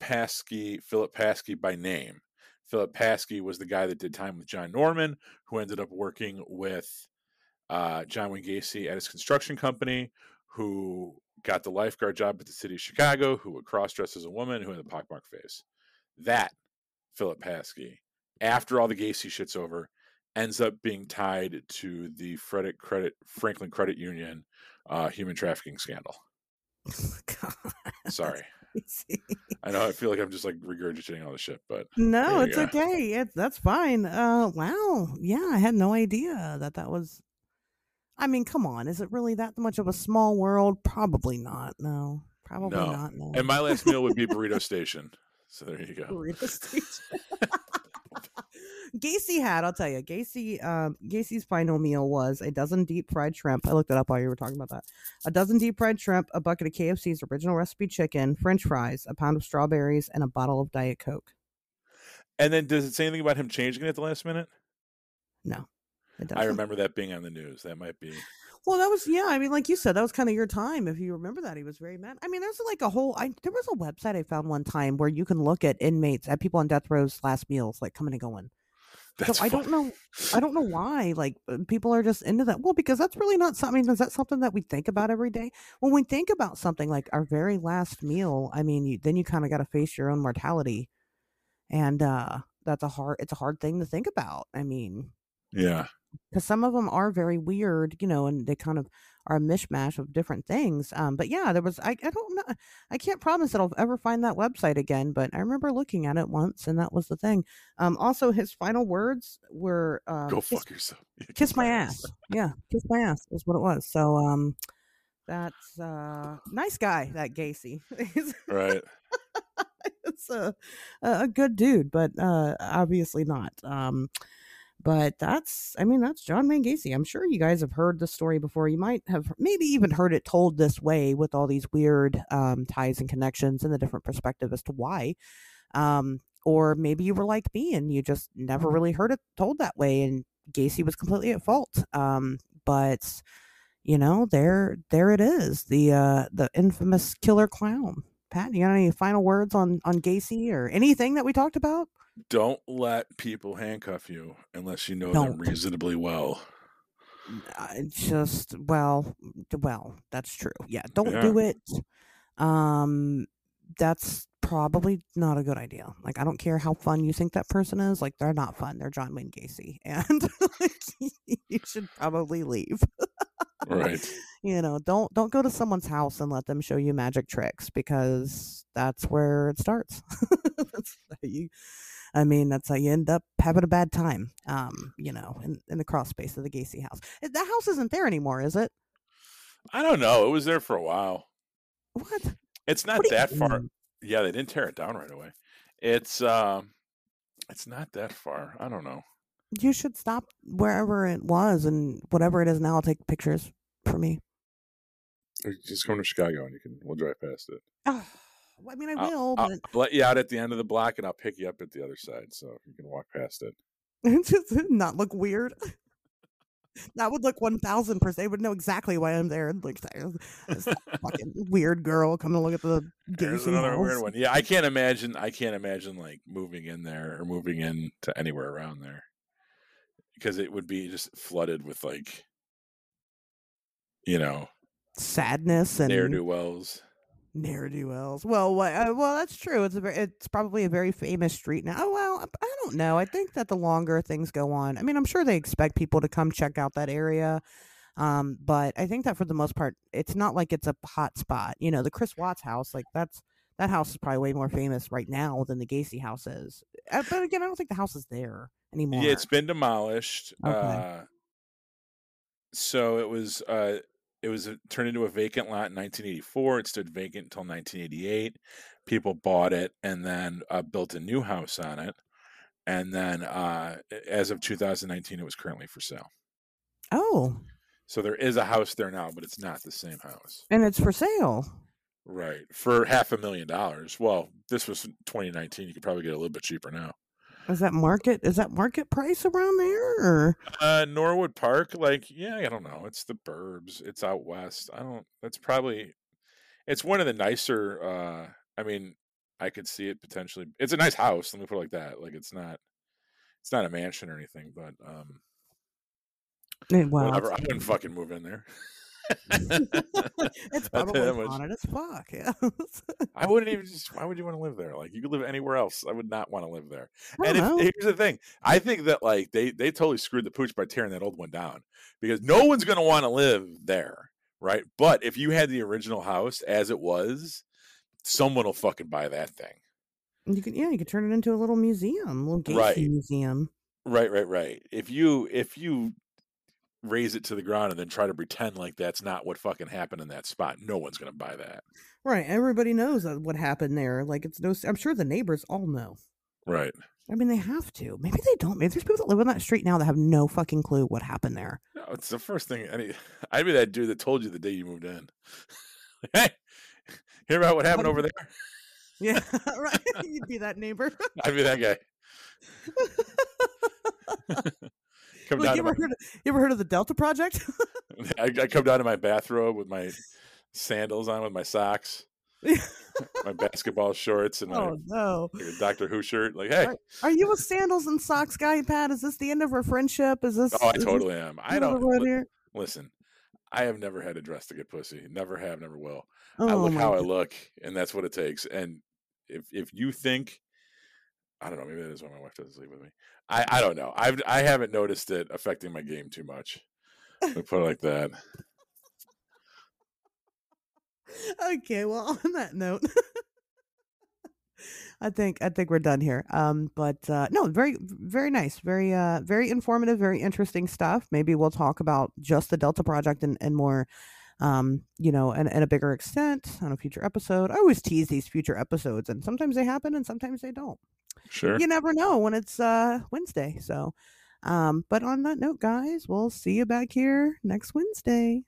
Paske by name. Philip Paske was the guy that did time with John Norman, who ended up working with John Wayne Gacy at his construction company, who got the lifeguard job at the city of Chicago, who would cross-dress as a woman, who had a pockmarked face. That Philip Paske, after all the Gacy shit's over, ends up being tied to the Franklin Credit Union human trafficking scandal. God. Sorry. I know, I feel like I'm just, like, regurgitating all the shit, but no, it's okay. That's fine. Wow. Yeah, I had no idea that was... I mean, come on. Is it really that much of a small world? Probably not. No. Probably not. No. And my last meal would be Burrito Station. So there you go. Burrito Station. Gacy had, I'll tell you, Gacy's final meal was a dozen deep fried shrimp. I looked it up while you were talking about that. A dozen deep fried shrimp, a bucket of KFC's original recipe chicken, French fries, a pound of strawberries, and a bottle of Diet Coke. And then, does it say anything about him changing it at the last minute? No. I remember that being on the news. That might be... Well, that was, yeah, I mean, like you said, that was kind of your time. If you remember that, he was very mad. I mean, there's like a whole, there was a website I found one time where you can look at inmates, at people on death row's last meals, like coming and going. That's so I don't know. I don't know why like people are just into that. Well, because that's really not something. I mean, is that something that we think about every day? When we think about something like our very last meal, I mean, then you kind of got to face your own mortality, and that's a hard. It's a hard thing to think about. I mean, yeah, because some of them are very weird, you know, and they kind of are a mishmash of different things. But yeah, there was. I don't know. I can't promise that I'll ever find that website again. But I remember looking at it once, and that was the thing. Also, his final words were, "Go fuck yourself." Kiss my ass. Yeah, kiss my ass is what it was. So that's nice guy, that Gacy. Right. It's a good dude, but obviously not. But that's, I mean, that's John Wayne Gacy. I'm sure you guys have heard the story before. You might have maybe even heard it told this way with all these weird ties and connections and the different perspective as to why. Or maybe you were like me and you just never really heard it told that way. And Gacy was completely at fault. But, you know, there it is. The infamous killer clown. Pat, you got any final words on Gacy or anything that we talked about? Don't let people handcuff you unless you know them reasonably well. Well, that's true. Yeah, don't do it. That's probably not a good idea. Like, I don't care how fun you think that person is. Like, they're not fun. They're John Wayne Gacy, and you should probably leave. Right. You know, don't go to someone's house and let them show you magic tricks, because that's where it starts. That's how you end up having a bad time, you know, in the cross space of the Gacy house. That house isn't there anymore, is it? I don't know. It was there for a while. What? It's not that far. Yeah, they didn't tear it down right away. It's not that far. I don't know. You should stop wherever it was, and whatever it is now, I'll take pictures for me. Just come to Chicago and we'll drive past it. Oh. I mean, I will. I'll let you out at the end of the block, and I'll pick you up at the other side, so you can walk past it. Just not look weird. That would look 1,000%. They would know exactly why I'm there. Like, this fucking weird girl coming to look at the Gacy. There's another house. Weird one. Yeah, I can't imagine like moving in there or moving in to anywhere around there, because it would be just flooded with, like, you know, sadness and ne'er-do-wells. Well, that's true. It's probably a very famous street now. Oh, well, I don't know. I think that the longer things go on, I mean, I'm sure they expect people to come check out that area. But I think that for the most part, it's not like it's a hot spot. You know, the Chris Watts house, like that house is probably way more famous right now than the Gacy house is. But again, I don't think the house is there anymore. Yeah, it's been demolished. Okay. So it was turned into a vacant lot in 1984. It stood vacant until 1988. People bought it and then built a new house on it. And then as of 2019, it was currently for sale. Oh. So there is a house there now, but it's not the same house. And it's for sale. Right. For $500,000. Well, this was 2019. You could probably get a little bit cheaper now. Is that market price around there? Or? Norwood Park, like, yeah, I don't know. It's the burbs. It's out west. It's one of the nicer. I mean, I could see it potentially. It's a nice house. Let me put it like that. Like, it's not a mansion or anything, but whatever. I wouldn't fucking move in there. It's probably haunted as fuck. Yeah. I wouldn't even. Why would you want to live there? Like, you could live anywhere else. I would not want to live there. And here's the thing, I think that, like, they totally screwed the pooch by tearing that old one down, because no one's going to want to live there, right? But if you had the original house as it was, someone will fucking buy that thing. You could turn it into a little museum, little Gacy museum. Right. If you raise it to the ground and then try to pretend like that's not what fucking happened in that spot, no one's going to buy that. Right. Everybody knows what happened there. Like, I'm sure the neighbors all know. Right. I mean, they have to. Maybe they don't. Maybe there's people that live on that street now that have no fucking clue what happened there. No, it's the first thing. I'd be that dude that told you the day you moved in. Hey, hear about what happened over there? Yeah. Right. You'd be that neighbor. I'd be that guy. Come down. You ever heard of the Delta Project? I come down in my bathrobe with my sandals on, with my socks, my basketball shorts, and my Doctor Who shirt. Like, hey, are you a sandals and socks guy, Pat? Is this the end of our friendship? Is this? Oh, I totally am. I don't listen. I have never had a dress to get pussy. Never have, never will. I look how I look, and that's what it takes. And if you think, I don't know, maybe that is why my wife doesn't sleep with me. I don't know. I haven't noticed it affecting my game too much. Let me put it like that. Okay, well, on that note, I think we're done here. No, very, very nice, very, very informative, very interesting stuff. Maybe we'll talk about just the Delta Project and more, and a bigger extent on a future episode. I always tease these future episodes, and sometimes they happen, and sometimes they don't. Sure, you never know when it's Wednesday. So, but on that note, guys, we'll see you back here next Wednesday.